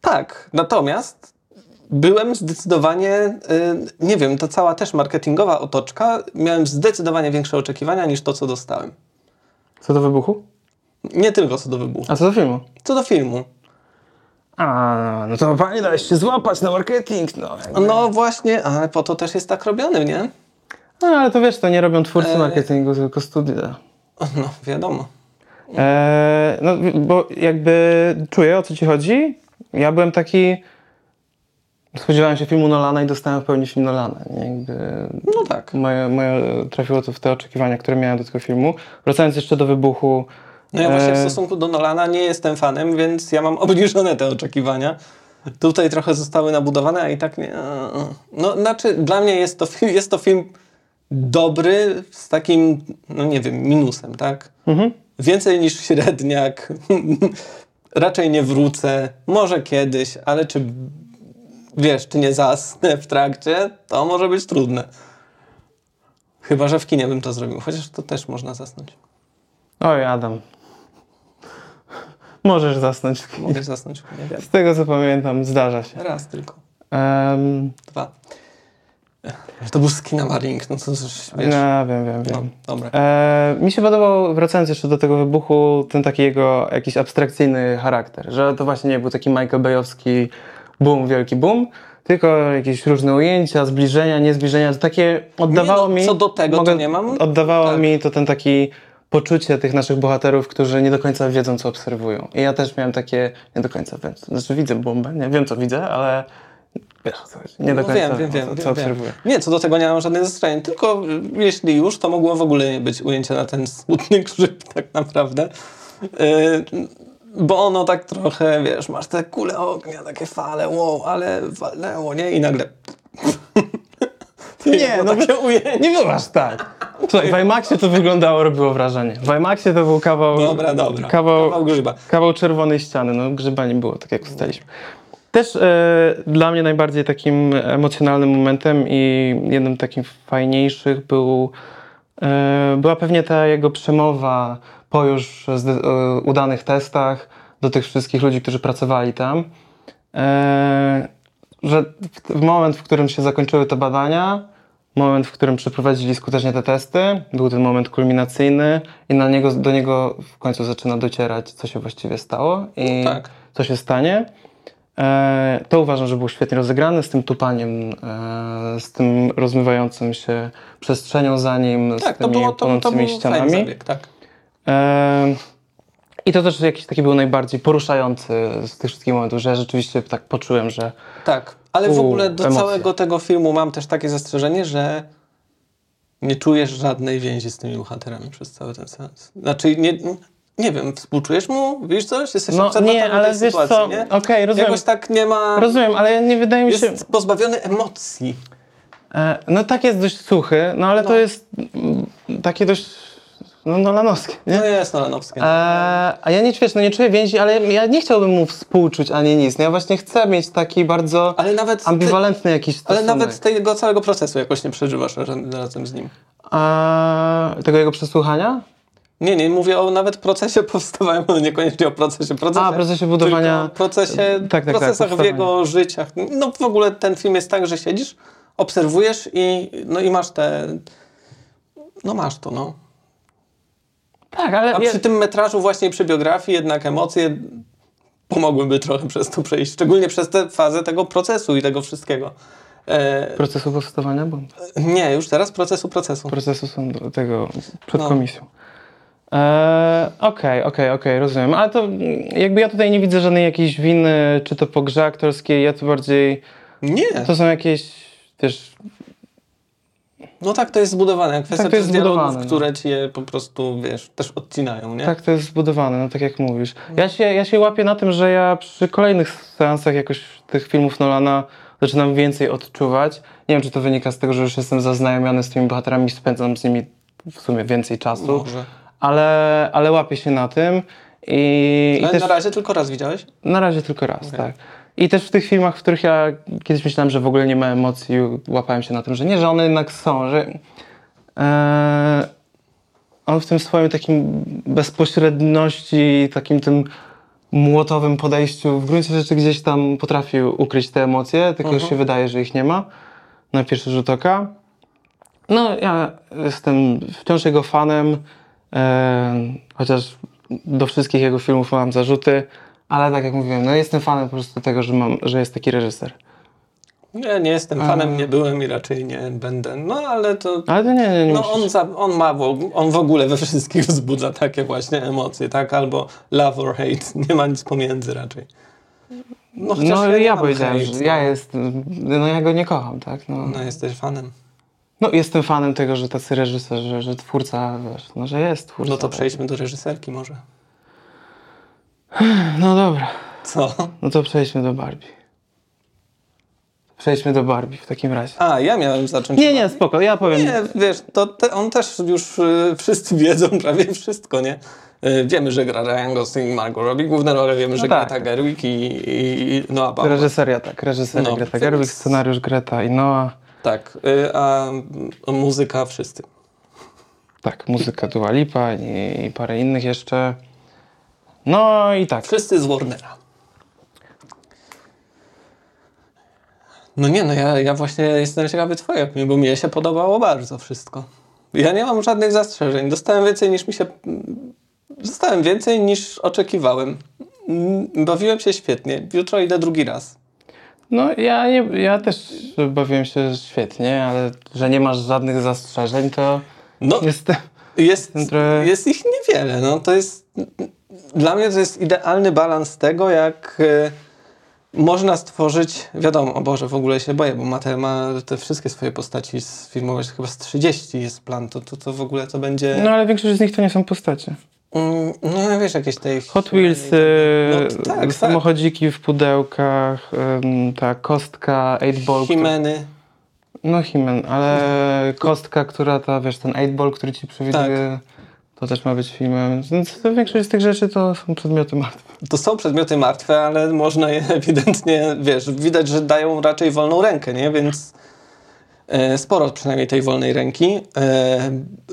Tak, natomiast byłem zdecydowanie, nie wiem, ta cała też marketingowa otoczka, miałem zdecydowanie większe oczekiwania niż to, co dostałem. Co do wybuchu? Nie tylko co do wybuchu. A co do filmu? Co do filmu. A, no to pani dałeś się złapać na marketing, no. No właśnie, ale po to też jest tak robiony, nie? No, ale to wiesz, to nie robią twórcy e... marketingu, tylko studia. No, wiadomo. E, no, bo jakby czuję, o co ci chodzi. Ja byłem taki... Spodziewałem się filmu Nolana i dostałem w pełni film Nolana. Jakby no tak. Moje, moje trafiło to w te oczekiwania, które miałem do tego filmu. Wracając jeszcze do wybuchu... No ja właśnie w stosunku do Nolana nie jestem fanem, więc ja mam obniżone te oczekiwania. Tutaj trochę zostały nabudowane, a i tak nie... No znaczy dla mnie jest to, jest to film dobry z takim, no nie wiem, minusem, tak? Mhm. Więcej niż średniak. Raczej nie wrócę. Może kiedyś, ale czy... Wiesz, czy nie zasnę w trakcie, to może być trudne. Chyba, że w kinie bym to zrobił, chociaż to też można zasnąć. Oj, Adam. Możesz zasnąć w kinie. Możesz zasnąć w kinie. Z tego, co pamiętam, zdarza się. Raz tylko. Um, Dwa. To był z kina Marink, no to coś, wiesz. No, wiem, wiem, wiem. No, dobra. E, mi się podobał, wracając jeszcze do tego wybuchu, ten taki jego jakiś abstrakcyjny charakter, że to właśnie nie był taki Michael Bayowski boom, wielki boom, tylko jakieś różne ujęcia, zbliżenia, niezbliżenia, takie oddawało nie, no, mi... Co do tego mogę, to nie mam. Oddawało tak. mi to ten taki poczucie tych naszych bohaterów, którzy nie do końca wiedzą, co obserwują. I ja też miałem takie, nie do końca wiem, znaczy widzę bombę, nie wiem, co widzę, ale wiesz, nie do końca no, wiem, wiem, wiem, co, co obserwuję. Nie, co do tego nie mam żadnej zastrzeżeń, tylko jeśli już, to mogło w ogóle nie być ujęcia na ten smutny grzyb tak naprawdę. Yy... Bo ono tak trochę, wiesz, masz te kule ognia, takie fale, wow, ale walnęło, nie? I nagle... nie, nie no takie ujęcie. Nie było aż tak. Słuchaj, w IMAXie to wyglądało, robiło wrażenie. W IMAXie to był kawał... Dobra, dobra. Kawał, kawał grzyba. Kawał czerwonej ściany, no grzyba nie było, tak jak ustaliśmy. Też e, dla mnie najbardziej takim emocjonalnym momentem i jednym takim fajniejszych był... E, była pewnie ta jego przemowa... po już zde- udanych testach do tych wszystkich ludzi, którzy pracowali tam, yy, że w moment, w którym się zakończyły te badania, moment, w którym przeprowadzili skutecznie te testy, był ten moment kulminacyjny i na niego, do niego w końcu zaczyna docierać, co się właściwie stało i no tak. co się stanie. Yy, to uważam, że był świetnie rozegrany z tym tupaniem, yy, z tym rozmywającym się przestrzenią za nim, tak, z tymi to było, to, płonącymi to ścianami. Zabieg, tak. I to też jakiś taki był najbardziej poruszający z tych wszystkich momentów, że ja rzeczywiście tak poczułem, że... Tak, ale w ogóle do emocje. Całego tego filmu mam też takie zastrzeżenie, że nie czujesz żadnej więzi z tymi bohaterami przez cały ten sens. Znaczy, nie, nie wiem, współczujesz mu? Wiesz coś? Jesteś no, obserwatorem nie, ale tej wiesz sytuacji, co? Nie? Okej, rozumiem. Jakoś tak nie ma... Rozumiem, ale nie wydaje mi się... Jest pozbawiony emocji. E, no tak jest dość suchy, no ale no. to jest takie dość... No nolanowskie, nie? No jest nolanowskie. No. A, a ja nie, wiesz, no nie czuję więzi, ale ja nie chciałbym mu współczuć ani nic. No ja właśnie chcę mieć taki bardzo ale nawet ambiwalentny ty, jakiś stosunek. Ale nawet tego całego procesu jakoś nie przeżywasz razem z nim. A, tego jego przesłuchania? Nie, nie, mówię o nawet procesie powstawania, niekoniecznie o procesie. procesie a, procesie budowania. Procesie, tak, tak, procesach tak, w jego życiach. No w ogóle ten film jest tak, że siedzisz, obserwujesz i, no, i masz te... No masz to, no. Tak, ale... A przy tym metrażu właśnie przy biografii jednak emocje pomogłyby trochę przez to przejść. Szczególnie przez tę fazę tego procesu i tego wszystkiego. E... Procesu powstawania buntu? Nie, już teraz procesu procesu. Procesu sądu, tego przed no. komisją. Okej, okej, okej, rozumiem. Ale to jakby ja tutaj nie widzę żadnej jakiejś winy, czy to po grze aktorskiej, ja to bardziej... Nie. To są jakieś też... No tak to jest zbudowane, kwestia tak, tych dialogów, no. które ci je po prostu, wiesz, też odcinają, nie? Tak to jest zbudowane, no tak jak mówisz. Ja się, ja się łapię na tym, że ja przy kolejnych seansach jakoś tych filmów Nolana zaczynam więcej odczuwać. Nie wiem, czy to wynika z tego, że już jestem zaznajomiony z tymi bohaterami, spędzam z nimi w sumie więcej czasu. Może. Ale, ale łapię się na tym. I, ale i też, na razie tylko raz widziałeś? Na razie tylko raz, okay. tak. I też w tych filmach, w których ja kiedyś myślałem, że w ogóle nie ma emocji, łapałem się na tym, że nie, że one jednak są, że eee, on w tym swoim takim bezpośredności, takim tym młotowym podejściu w gruncie rzeczy gdzieś tam potrafił ukryć te emocje, tylko mhm. się wydaje, że ich nie ma na pierwszy rzut oka. No, ja jestem wciąż jego fanem, e, chociaż do wszystkich jego filmów mam zarzuty, ale tak jak mówiłem, no jestem fanem po prostu tego, że, mam, że jest taki reżyser. Nie, nie jestem fanem, um. nie byłem i raczej nie będę, no ale to... Ale to nie, nie, nie no on, za, on ma, on w ogóle we wszystkich wzbudza takie właśnie emocje, tak? Albo love or hate, nie ma nic pomiędzy raczej. No, no ja, ja powiedziałem, hate, że no. ja jestem, no ja go nie kocham, tak? No, no jesteś fanem. No jestem fanem tego, że tacy reżyser, że, że twórca, wiesz, no że jest twórca. No to przejdźmy do reżyserki może. No dobra. Co? No to przejdźmy do Barbie. Przejdźmy do Barbie w takim razie. A, ja miałem zacząć... Nie, nie, spoko, ja powiem... Nie, wiesz, to te, on też już y, wszyscy wiedzą prawie wszystko, nie? Y, wiemy, że gra Ryan Gosling, Margot Robbie, główne role, wiemy, że no tak. Greta Gerwig i, i, i Noah Baumbach. Reżyseria, tak, reżyseria no, Greta Gerwig, scenariusz Greta i Noah. Tak, y, a muzyka wszyscy. Tak, muzyka Dua Lipa i, i parę innych jeszcze. No i tak. Wszyscy z Warnera. No nie, no ja, ja właśnie jestem ciekawy twojej opinii, bo mi się podobało bardzo wszystko. Ja nie mam żadnych zastrzeżeń. Dostałem więcej niż mi się... Dostałem więcej niż oczekiwałem. Bawiłem się świetnie. Jutro idę drugi raz. No ja, nie, ja też bawiłem się świetnie, ale że nie masz żadnych zastrzeżeń, to... No jestem, jest, jestem trochę... jest ich niewiele. No to jest... Dla mnie to jest idealny balans tego, jak... Można stworzyć, wiadomo, o Boże, w ogóle się boję, bo Mattel ma te wszystkie swoje postaci sfilmować, chyba z trzydziestu jest plan, to, to, to w ogóle to będzie... No ale większość z nich to nie są postacie. Mm, no wiesz, jakieś tej... Hot Wheels, yy, no, tak, tak. Samochodziki w pudełkach, yy, ta kostka, eight ball... Himeny. Który... No Himen, ale kostka, która ta, wiesz, ten eight ball, który ci przewiduje... Tak. To też ma być filmem, więc większość z tych rzeczy to są przedmioty martwe. To są przedmioty martwe, ale można je ewidentnie, wiesz, widać, że dają raczej wolną rękę, nie? Więc e, sporo przynajmniej tej wolnej ręki. E,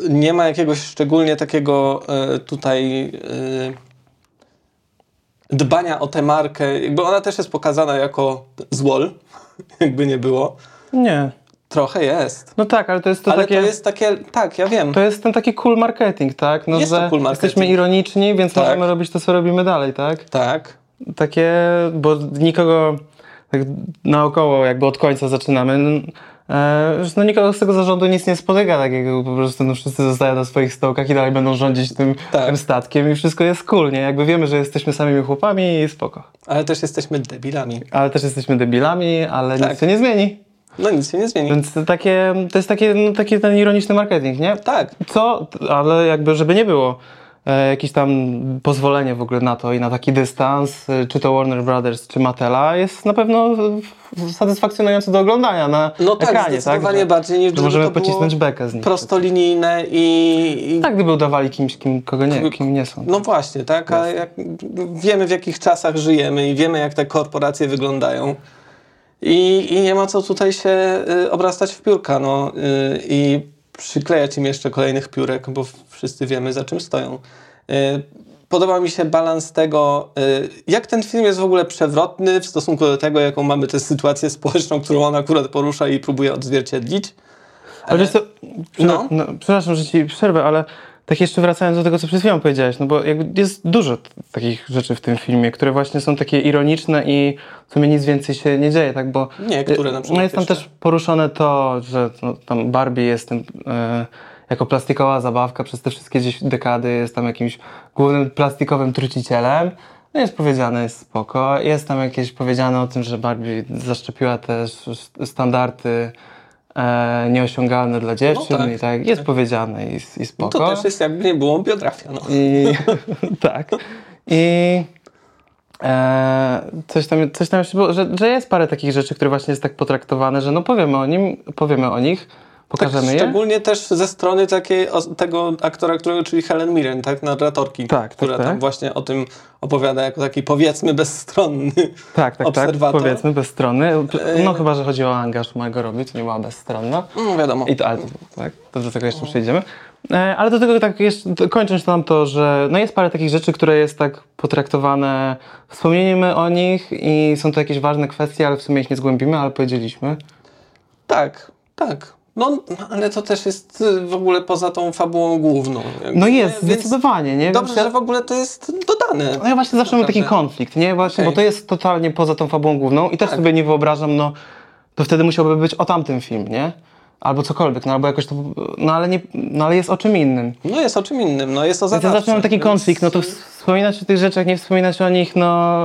nie ma jakiegoś szczególnie takiego e, tutaj e, dbania o tę markę, jakby ona też jest pokazana jako złol, jakby nie było. Nie. Trochę jest. No tak, ale to jest to ale takie... Ale to jest takie... Tak, ja wiem. To jest ten taki cool marketing, tak? No, jest że to cool marketing. Jesteśmy ironiczni, więc tak. Możemy robić to, co robimy dalej, tak? Tak. Takie... Bo nikogo... Tak naokoło, jakby od końca zaczynamy. No nikogo z tego zarządu nic nie spotyka takiego. Po prostu no, wszyscy zostają na swoich stołkach i dalej będą rządzić tym, tak. tym statkiem i wszystko jest cool, nie? Jakby wiemy, że jesteśmy samymi chłopami i spoko. Ale też jesteśmy debilami. Ale też jesteśmy debilami, ale tak. Nic się nie zmieni. No nic się nie zmieni. Więc to, takie, to jest takie, no, taki ten ironiczny marketing, nie? Tak. Co? Ale jakby, żeby nie było e, jakieś tam pozwolenie w ogóle na to i na taki dystans, e, czy to Warner Brothers, czy Mattela, jest na pewno satysfakcjonujące do oglądania na no ekranie, tak? No tak, zdecydowanie bardziej niż gdyby możemy to pocisnąć bekę z nich. Prostolinijne i, i... Tak, gdyby udawali kimś, kim, kogo nie, kim nie są. No właśnie, tak? A jak, wiemy, w jakich czasach żyjemy i wiemy, jak te korporacje wyglądają. I, I nie ma co tutaj się y, obrastać w piórka, no y, i przyklejać im jeszcze kolejnych piórek, bo wszyscy wiemy, za czym stoją. Y, podoba mi się balans tego, y, jak ten film jest w ogóle przewrotny w stosunku do tego, jaką mamy tę sytuację społeczną, którą on akurat porusza i próbuje odzwierciedlić. Ale, ale wiesz co, no? No, przepraszam, że ci przerwę, ale tak jeszcze wracając do tego, co przed chwilą powiedziałeś, no bo jest dużo t- takich rzeczy w tym filmie, które właśnie są takie ironiczne i w sumie nic więcej się nie dzieje, tak, bo... Nie, które na przykład no jest tam jeszcze. Też poruszone to, że no, tam Barbie jest tym, e, jako plastikowa zabawka przez te wszystkie gdzieś dekady, jest tam jakimś głównym plastikowym trucicielem. No jest powiedziane, jest spoko. Jest tam jakieś powiedziane o tym, że Barbie zaszczepiła te standardy E, nieosiągalne dla dziewczyn, no tak, i tak jest tak. Powiedziane i, i spoko. No to też jest jakby nie było biografia. No. I, tak. I e, coś, tam, coś tam jeszcze było, że, że jest parę takich rzeczy, które właśnie jest tak potraktowane, że no powiemy o nim, powiemy o nich, Pokażemy tak, je? Szczególnie też ze strony takiej, tego aktora, którego, czyli Helen Mirren, tak? Narratorki, tak, która tak, tam tak. właśnie o tym opowiada jako taki, powiedzmy, bezstronny tak, tak, obserwator. Tak, powiedzmy, bezstronny. No chyba, że chodzi o angaż Margot Robbie, to nie była bezstronna. No wiadomo. I to, ale to, tak, to do tego jeszcze przyjdziemy. Ale do tego tak jeszcze, kończąc nam to, że no jest parę takich rzeczy, które jest tak potraktowane, wspomnijmy o nich i są to jakieś ważne kwestie, ale w sumie ich nie zgłębimy, ale powiedzieliśmy. Tak, tak. No, ale to też jest w ogóle poza tą fabułą główną. No jest, Więc zdecydowanie, nie? Dobrze, że w ogóle to jest dodane. No ja właśnie zawsze mam taki konflikt, nie? Właśnie, okay. Bo to jest totalnie poza tą fabułą główną i też tak. sobie nie wyobrażam, no to wtedy musiałby być o tamtym film, nie? Albo cokolwiek, no albo jakoś to, no ale, nie, no ale jest o czym innym. No jest o czym innym, no jest o zadawce. Ja zawsze mam taki więc... konflikt, no to wspominać o tych rzeczach, nie wspominać o nich, no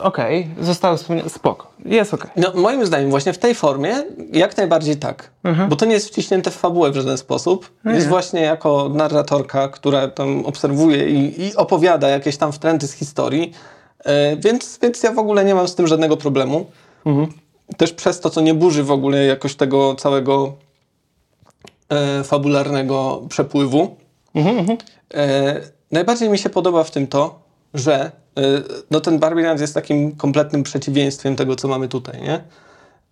okej, okay, zostały wspomniane, spoko, jest okej. Okay. No moim zdaniem właśnie w tej formie jak najbardziej tak, mhm. bo to nie jest wciśnięte w fabułę w żaden sposób, mhm. jest właśnie jako narratorka, która tam obserwuje i, i opowiada jakieś tam wtręty z historii, yy, więc, więc ja w ogóle nie mam z tym żadnego problemu. Mhm. Też przez to, co nie burzy w ogóle jakoś tego całego E, fabularnego przepływu. Mm-hmm. E, najbardziej mi się podoba w tym to, że e, no ten Barbieland jest takim kompletnym przeciwieństwem tego, co mamy tutaj, nie?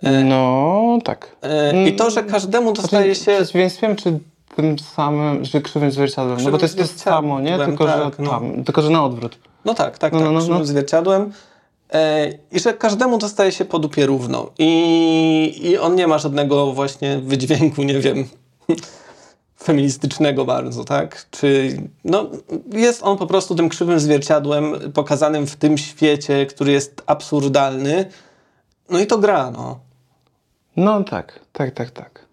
E, no, tak. E, I to, że każdemu dostaje się... Przeciwieństwem, czy tym samym, czy krzywym zwierciadłem? Krzywym no bo to jest to samo, nie? Tylko, tak, że no. tam, tylko, że na odwrót. No tak, tak, no, tak. No, no, krzywym no. zwierciadłem. I że każdemu dostaje się po dupie równo. I, I on nie ma żadnego właśnie wydźwięku, nie wiem, feministycznego bardzo, tak? Czy, no, jest on po prostu tym krzywym zwierciadłem pokazanym w tym świecie, który jest absurdalny. No i to gra, no. No tak, tak, tak, tak.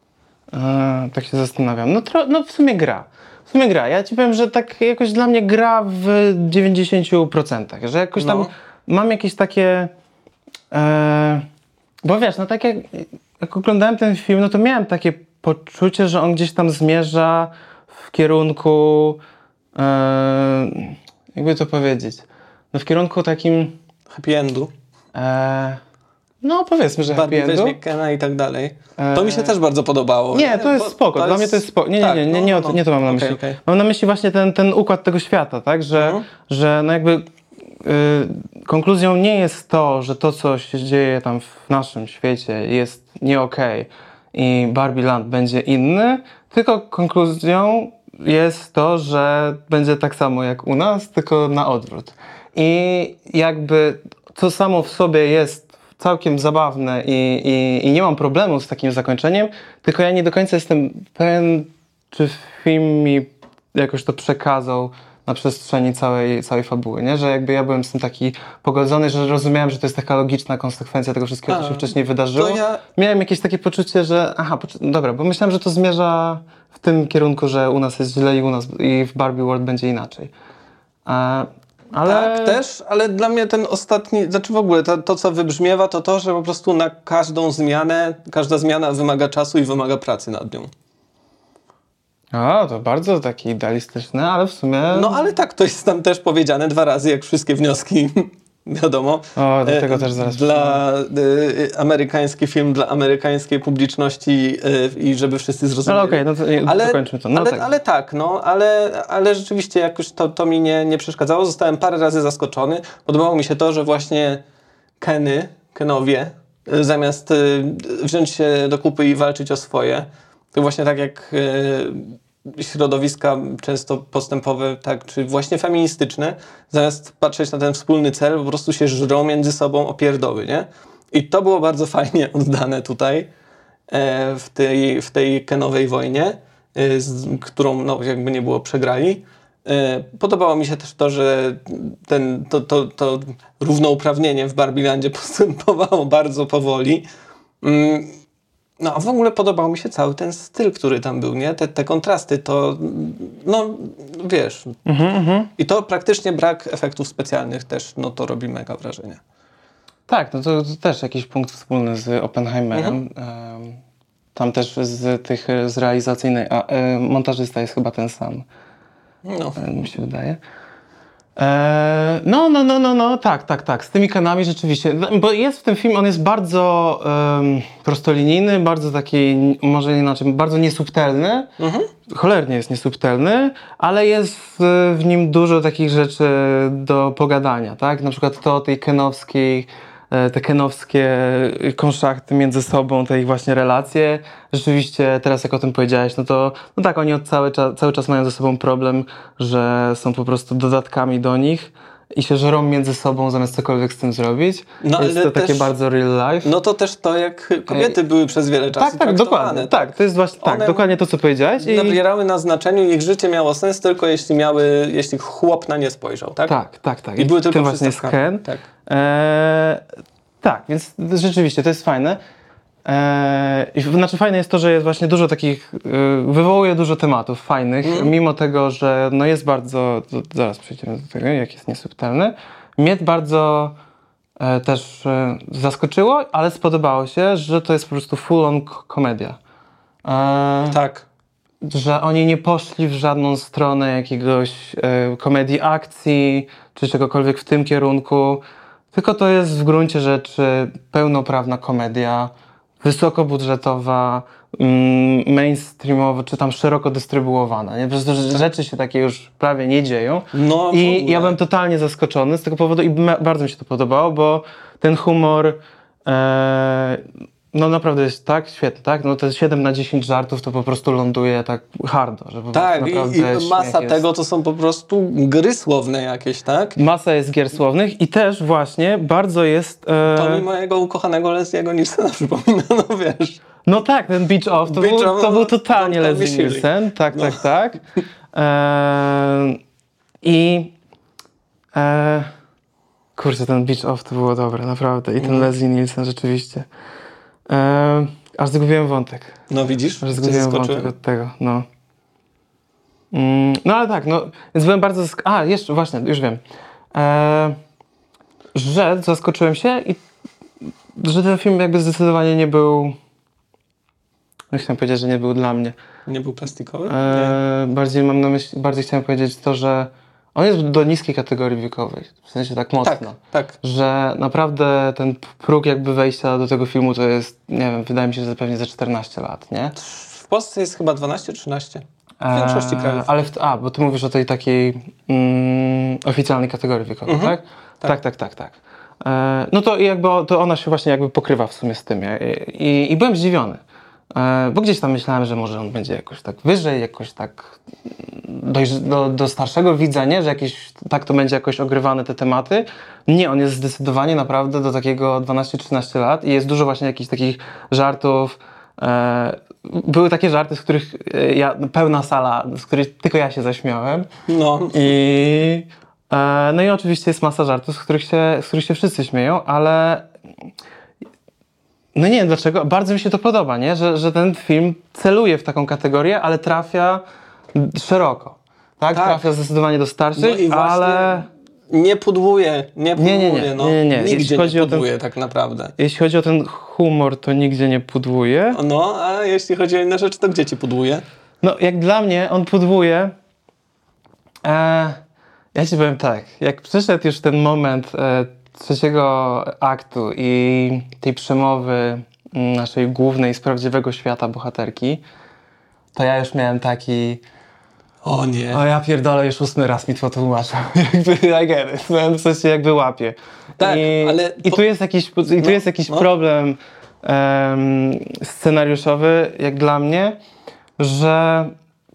Eee, tak się zastanawiam. No, tro, no w sumie gra. W sumie gra. Ja ci powiem, że tak jakoś dla mnie gra w dziewięćdziesiąt procent. Że jakoś tam... No. Mam jakieś takie, e, bo wiesz, no tak jak, jak oglądałem ten film, no to miałem takie poczucie, że on gdzieś tam zmierza w kierunku, e, jakby to powiedzieć, no w kierunku takim... Happy endu. E, no powiedzmy, że Barbie happy endu. Weźmie Kena i tak dalej. To mi się też bardzo podobało. Nie, nie? to jest spoko, to dla jest... mnie to jest spoko. Nie, nie, nie, nie, nie, nie, nie, to, nie to mam na myśli. Okay, okay. Mam na myśli właśnie ten, ten układ tego świata, tak, że, mhm. że no jakby... konkluzją nie jest to, że to, co się dzieje tam w naszym świecie jest nie okej i Barbie Land będzie inny, tylko konkluzją jest to, że będzie tak samo jak u nas, tylko na odwrót. I jakby to samo w sobie jest całkiem zabawne i, i, i nie mam problemu z takim zakończeniem, tylko ja nie do końca jestem pewien, czy film mi jakoś to przekazał na przestrzeni całej, całej fabuły, nie? Że jakby ja byłem z tym taki pogodzony, że rozumiałem, że to jest taka logiczna konsekwencja tego wszystkiego, co się wcześniej wydarzyło. Ja... Miałem jakieś takie poczucie, że aha, poczu- dobra, bo myślałem, że to zmierza w tym kierunku, że u nas jest źle i u nas i w Barbie World będzie inaczej. A, ale... Tak, też, ale dla mnie ten ostatni, znaczy w ogóle to, to, co wybrzmiewa, to to, że po prostu na każdą zmianę, każda zmiana wymaga czasu i wymaga pracy nad nią. A, to bardzo takie idealistyczne, ale w sumie... No ale tak, to jest tam też powiedziane dwa razy, jak wszystkie wnioski, wiadomo. O, do tego e, też zaraz Dla e, amerykański film, dla amerykańskiej publiczności e, i żeby wszyscy zrozumieli. No okej, okay, no to dokończmy to. No, ale, tak. ale tak, no, ale, ale rzeczywiście jakoś to, to mi nie, nie przeszkadzało. Zostałem parę razy zaskoczony. Podobało mi się to, że właśnie Keny, Kenowie, e, zamiast e, wziąć się do kupy i walczyć o swoje, to właśnie tak jak e, środowiska często postępowe, tak, czy właśnie feministyczne, zamiast patrzeć na ten wspólny cel, po prostu się żrą między sobą o pierdoły, nie? I to było bardzo fajnie oddane tutaj e, w, tej, w tej Kenowej wojnie, e, z, którą no, jakby nie było przegrali. E, podobało mi się też to, że ten, to, to, to równouprawnienie w Barbielandzie postępowało bardzo powoli. Mm. No a w ogóle podobał mi się cały ten styl, który tam był, nie? Te, te kontrasty, to no wiesz. Mm-hmm. I to praktycznie brak efektów specjalnych też, no to robi mega wrażenie. Tak, no to, to też jakiś punkt wspólny z Oppenheimerem. Mm-hmm. Tam też z tych, z realizacyjnej, a montażysta jest chyba ten sam. No. Mi się wydaje. Eee, no, no, no, no, no, tak, tak, tak, z tymi kanami rzeczywiście, bo jest w tym filmie, on jest bardzo um, prostolinijny, bardzo taki, może inaczej, bardzo niesubtelny, mhm. cholernie jest niesubtelny, ale jest w nim dużo takich rzeczy do pogadania, tak, na przykład to tej kenowskiej, te kenowskie konszachty między sobą, te ich właśnie relacje. Rzeczywiście teraz jak o tym powiedziałeś, no to no tak, oni od cały, czas, cały czas mają ze sobą problem, że są po prostu dodatkami do nich i się żrą między sobą zamiast cokolwiek z tym zrobić. No, jest to też takie bardzo real life. No to też to, jak kobiety były przez wiele czasu tak, tak, dokładnie. Tak, to jest właśnie tak, dokładnie to, co powiedziałeś. I nabierały na znaczeniu, ich życie miało sens tylko jeśli miały, jeśli chłop na nie spojrzał, tak? Tak, tak, tak. I, I były tylko właśnie sken. Tak. Eee, tak, więc rzeczywiście to jest fajne. Eee, znaczy fajne jest to, że jest właśnie dużo takich, yy, wywołuje dużo tematów fajnych, mm. mimo tego, że no jest bardzo, to, zaraz przejdziemy do tego, jak jest niesubtelny. Mnie bardzo e, też e, zaskoczyło, ale spodobało się, że to jest po prostu full on komedia. Eee, tak. Że oni nie poszli w żadną stronę jakiegoś e, komedii akcji, czy czegokolwiek w tym kierunku. Tylko to jest w gruncie rzeczy pełnoprawna komedia, wysokobudżetowa, mainstreamowa, czy tam szeroko dystrybuowana. Nie? Przez to, że rzeczy się takie już prawie nie dzieją. No, i ja byłem totalnie zaskoczony z tego powodu i bardzo mi się to podobało, bo ten humor e, no naprawdę jest tak świetny, tak? No te siedem na dziesięć żartów to po prostu ląduje tak hardo. Że po tak, i, i masa tego jest. To są po prostu gry słowne jakieś, tak? Masa jest gier słownych i też właśnie bardzo jest... E... To mi mojego ukochanego Leslie'ego Nielsena przypomina, no wiesz. No tak, ten Beach Off to, beach był, off, to był totalnie no, Leslie Nielsen, tak, no. tak, tak. E... I... E... Kurczę, ten Beach Off to było dobre, naprawdę. I ten mm. Leslie Nielsen rzeczywiście... Eee, aż zgubiłem wątek. No widzisz? Aż zgubiłem wątek od tego, no. Mm, no ale tak, no, więc byłem bardzo... Zask- A, jeszcze, właśnie, już wiem. Eee, że zaskoczyłem się i że ten film jakby zdecydowanie nie był... No, chciałem powiedzieć, że nie był dla mnie. Nie był plastikowy? Eee, nie. Bardziej mam na myśli, bardziej chciałem powiedzieć to, że on jest do niskiej kategorii wiekowej, w sensie tak mocno, tak, tak. że naprawdę ten próg jakby wejścia do tego filmu to jest, nie wiem, wydaje mi się, że pewnie za czternaście lat, nie? W Polsce jest chyba dwanaście trzynaście, w większości eee, krajów. Ale w, a, bo ty mówisz o tej takiej mm, oficjalnej kategorii wiekowej, mhm. tak? tak? Tak, tak, tak, tak. Eee, no to jakby to ona się właśnie jakby pokrywa w sumie z tym i, i, i byłem zdziwiony. Bo gdzieś tam myślałem, że może on będzie jakoś tak wyżej, jakoś tak do, do starszego widza, nie? Że jakieś, tak to będzie jakoś ogrywane te tematy. Nie, on jest zdecydowanie naprawdę do takiego dwanaście trzynaście lat i jest dużo właśnie jakichś takich żartów. Były takie żarty, z których ja, pełna sala, z których tylko ja się zaśmiałem. No. I, no i oczywiście jest masa żartów, z których się, z których się wszyscy śmieją, ale... No nie wiem dlaczego, bardzo mi się to podoba, nie? Że, że ten film celuje w taką kategorię, ale trafia szeroko. Tak? tak. Trafia zdecydowanie do starszych, no ale... Nie pudłuje, nie pudłuje, nie, nie, nie, no. Nie, nie, nie. Nigdzie nie pudłuje ten, tak naprawdę. Jeśli chodzi o ten humor, to nigdzie nie pudłuje. No, a jeśli chodzi o inne rzeczy, to gdzie ci pudłuje? No, jak dla mnie, on pudłuje... E, ja ci powiem tak, jak przyszedł już ten moment... E, trzeciego aktu i tej przemowy naszej głównej z prawdziwego świata bohaterki, to ja już miałem taki... O nie. O ja pierdolę, już ósmy raz mi to tłumaczą. Jakby, I get it. No, w sensie jakby łapię. Tak, I, ale... I tu jest jakiś, i tu no, jest jakiś no. problem um, scenariuszowy, jak dla mnie, że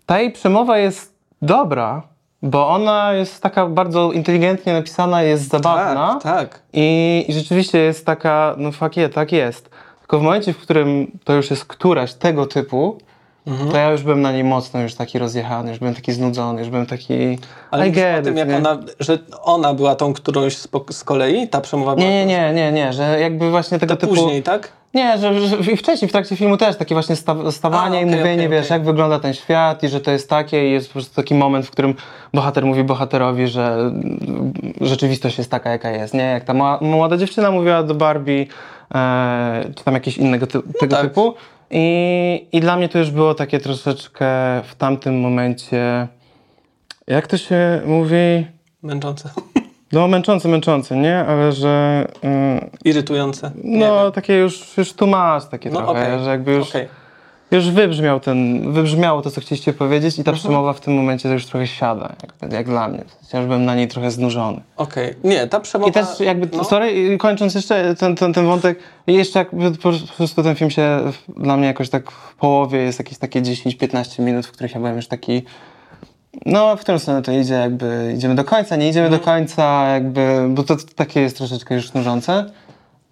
ta jej przemowa jest dobra, bo ona jest taka bardzo inteligentnie napisana, jest zabawna. Tak, tak. I, i rzeczywiście jest taka, no fuck yeah, tak jest. Tylko w momencie, w którym to już jest któraś tego typu, mhm. to ja już byłem na niej mocno już taki rozjechany, już byłem taki znudzony, już byłem taki... Ale już o tym, jak ona, że ona była tą którąś z kolei, ta przemowa była... Nie, nie, nie, nie, że jakby właśnie tego to typu... później, tak? Nie, że, że i wcześniej, w trakcie filmu też takie właśnie stawanie A, i okay, mówienie, okay, wiesz, okay. jak wygląda ten świat i że to jest takie i jest po prostu taki moment, w którym bohater mówi bohaterowi, że rzeczywistość jest taka, jaka jest, nie? Jak ta młoda dziewczyna mówiła do Barbie, e, czy tam jakiegoś innego ty- tego no tak. typu. I, I dla mnie to już było takie troszeczkę w tamtym momencie, jak to się mówi... męczące. No męczące, męczące, nie? Ale że... Yy, Irytujące. No wiem. Takie już, już tu masz takie no, trochę, okay. Że jakby już... Okay. Już wybrzmiał ten, wybrzmiało to, co chcieliście powiedzieć i ta mhm. przemowa w tym momencie już trochę siada, jak, jak dla mnie. Chociaż byłem na niej trochę znużony. Okej, okay. Nie, ta przemowa... I też jakby, no. sorry, kończąc jeszcze ten, ten, ten wątek, jeszcze jakby po prostu ten film się dla mnie jakoś tak w połowie jest jakieś takie dziesięć piętnaście minut, w których ja byłem już taki... No, w którą stronę to idzie, jakby idziemy do końca, nie idziemy mhm. do końca, jakby, bo to takie jest troszeczkę już nużące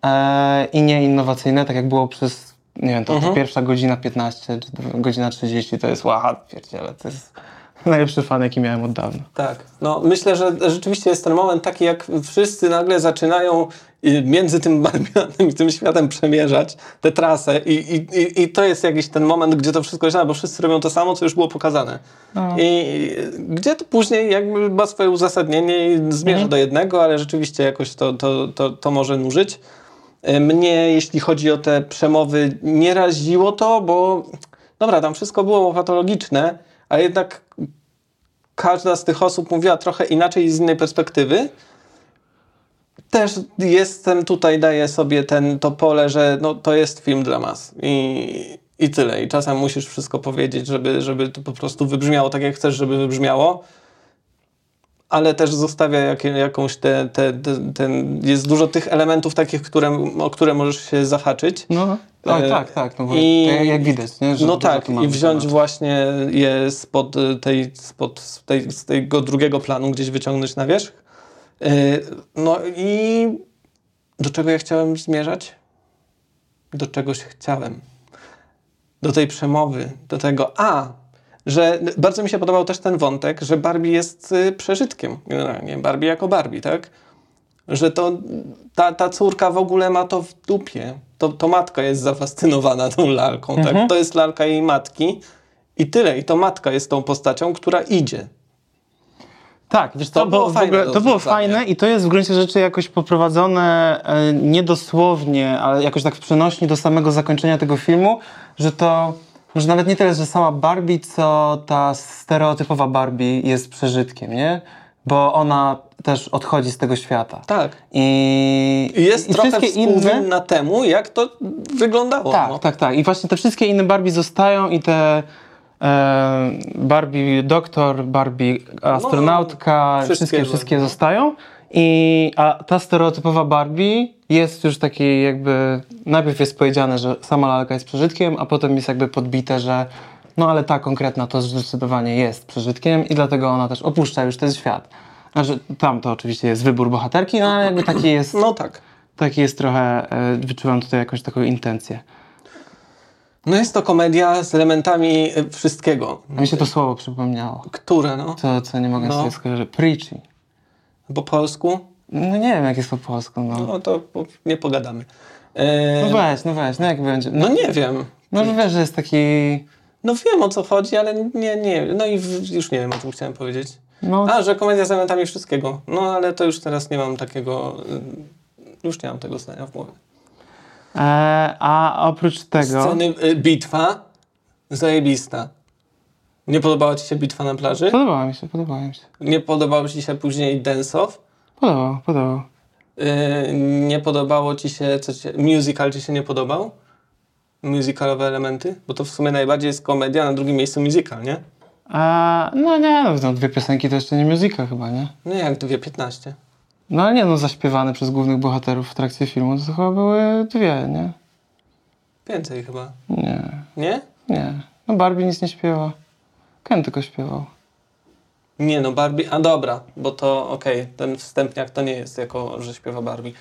eee, i nieinnowacyjne, tak jak było przez... Nie wiem, to, to uh-huh. pierwsza godzina piętnaście, czy godzina trzydzieści to jest łaha, pierdziele, to jest najlepszy fan, jaki miałem od dawna. Tak, no myślę, że rzeczywiście jest ten moment taki, jak wszyscy nagle zaczynają między tym Barbianem i tym światem przemierzać tę trasę i, i, i to jest jakiś ten moment, gdzie to wszystko zaczyna, bo wszyscy robią to samo, co już było pokazane. No. I gdzie to później jakby ma swoje uzasadnienie i zmierza uh-huh. do jednego, ale rzeczywiście jakoś to, to, to, to może nużyć. Mnie, jeśli chodzi o te przemowy, nie raziło to, bo dobra, tam wszystko było patologiczne, a jednak każda z tych osób mówiła trochę inaczej i z innej perspektywy. Też jestem tutaj, daję sobie ten, to pole, że no, to jest film dla mas i, i tyle. I czasem musisz wszystko powiedzieć, żeby, żeby to po prostu wybrzmiało tak, jak chcesz, żeby wybrzmiało. Ale też zostawia jak, jakąś te, te, te, ten... Jest dużo tych elementów takich, które, o które możesz się zahaczyć. No, no e, tak, tak. No, i, jak, jak widać, nie? Że no tak, i wziąć temat. Właśnie je spod, tej, spod tej, z tego drugiego planu gdzieś wyciągnąć na wierzch. E, no i... Do czego ja chciałem zmierzać? Do czegoś chciałem. Do tej przemowy, do tego... A! Że bardzo mi się podobał też ten wątek, że Barbie jest y, przeżytkiem. Generalnie Barbie jako Barbie, tak? Że to ta, ta córka w ogóle ma to w dupie. To, to matka jest zafascynowana tą lalką, mhm. tak? To jest lalka jej matki i tyle. I to matka jest tą postacią, która idzie. Tak, wiesz, to, to było, fajne, w ogóle, to było fajne i to jest w gruncie rzeczy jakoś poprowadzone y, niedosłownie, ale jakoś tak w przenośni do samego zakończenia tego filmu, że to... Może nawet nie tyle, że sama Barbie, co ta stereotypowa Barbie jest przeżytkiem, nie? Bo ona też odchodzi z tego świata. Tak. I, I jest i trochę współwinna temu, jak to wyglądało. Tak, no. tak, tak. I właśnie te wszystkie inne Barbie zostają i te e, Barbie doktor, Barbie astronautka, no, wszystkie, wszystkie, wszystkie zostają. I, a ta stereotypowa Barbie jest już taki jakby, najpierw jest powiedziane, że sama lalka jest przeżytkiem, a potem jest jakby podbite, że no ale ta konkretna to zdecydowanie jest przeżytkiem i dlatego ona też opuszcza już ten świat. Znaczy, tam to oczywiście jest wybór bohaterki, no ale jakby taki jest, no tak. taki jest trochę, wyczuwam tutaj jakąś taką intencję. No jest to komedia z elementami wszystkiego. A mi się to słowo przypomniało. Które no? Co, co nie mogę no. sobie skojarzyć, preachy. Po polsku? No nie wiem, jak jest po polsku. No, no to nie pogadamy. E... No weź, no weź, no jak będzie? No, no nie wiem. No wiesz, że jest taki... No wiem, o co chodzi, ale nie, nie no i w, już nie wiem, o czym chciałem powiedzieć. No. A, że komedia z elementami wszystkiego. No ale to już teraz nie mam takiego... Już nie mam tego zdania w głowie. E, a oprócz tego... Sceny, y, bitwa zajebista. Nie podobała ci się bitwa na plaży? Podobała mi się, podobała mi się. Nie podobał ci się później Dance Off? Podobał, podobał. Yy, nie podobało ci się, co ci, musical ci się nie podobał? Musicalowe elementy? Bo to w sumie najbardziej jest komedia, na drugim miejscu musical, nie? A, no nie, no dwie piosenki to jeszcze nie musical chyba, nie? No jak dwie, piętnaście. No ale nie, no zaśpiewane przez głównych bohaterów w trakcie filmu to chyba były dwie, nie? Więcej chyba. Nie. Nie? Nie. No Barbie nic nie śpiewa. Ken tylko śpiewał. Nie no, Barbie... A dobra, bo to okej, okay, ten wstępniak to nie jest jako, że śpiewa Barbie.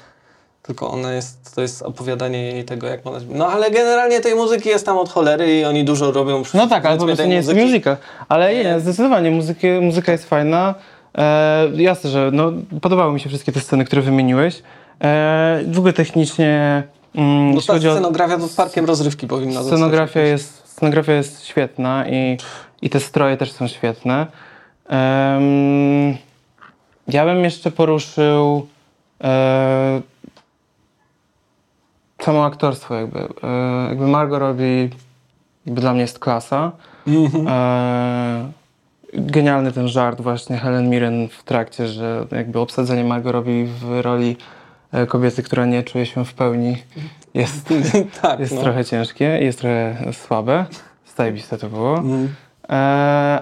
Tylko ona jest... To jest opowiadanie jej tego, jak ona... No ale generalnie tej muzyki jest tam od cholery i oni dużo robią... No tak, ale po prostu nie muzyki. Jest muzyka. Ale nie, nie zdecydowanie muzyki, muzyka jest fajna. E, jasne, że no, podobały mi się wszystkie te sceny, które wymieniłeś. E, w ogóle technicznie... Mm, no ta scenografia to z parkiem rozrywki powinna zostać. Scenografia jest, scenografia jest świetna i... I te stroje też są świetne. Um, ja bym jeszcze poruszył e, samo aktorstwo jakby. E, jakby Margot Robbie jakby dla mnie jest klasa. Mm-hmm. E, Genialny ten żart właśnie Helen Mirren w trakcie, że jakby obsadzenie Margot Robbie w roli kobiety, która nie czuje się w pełni, jest, tak, jest no. trochę ciężkie, jest trochę słabe. Zajebiste to było. Mm. E,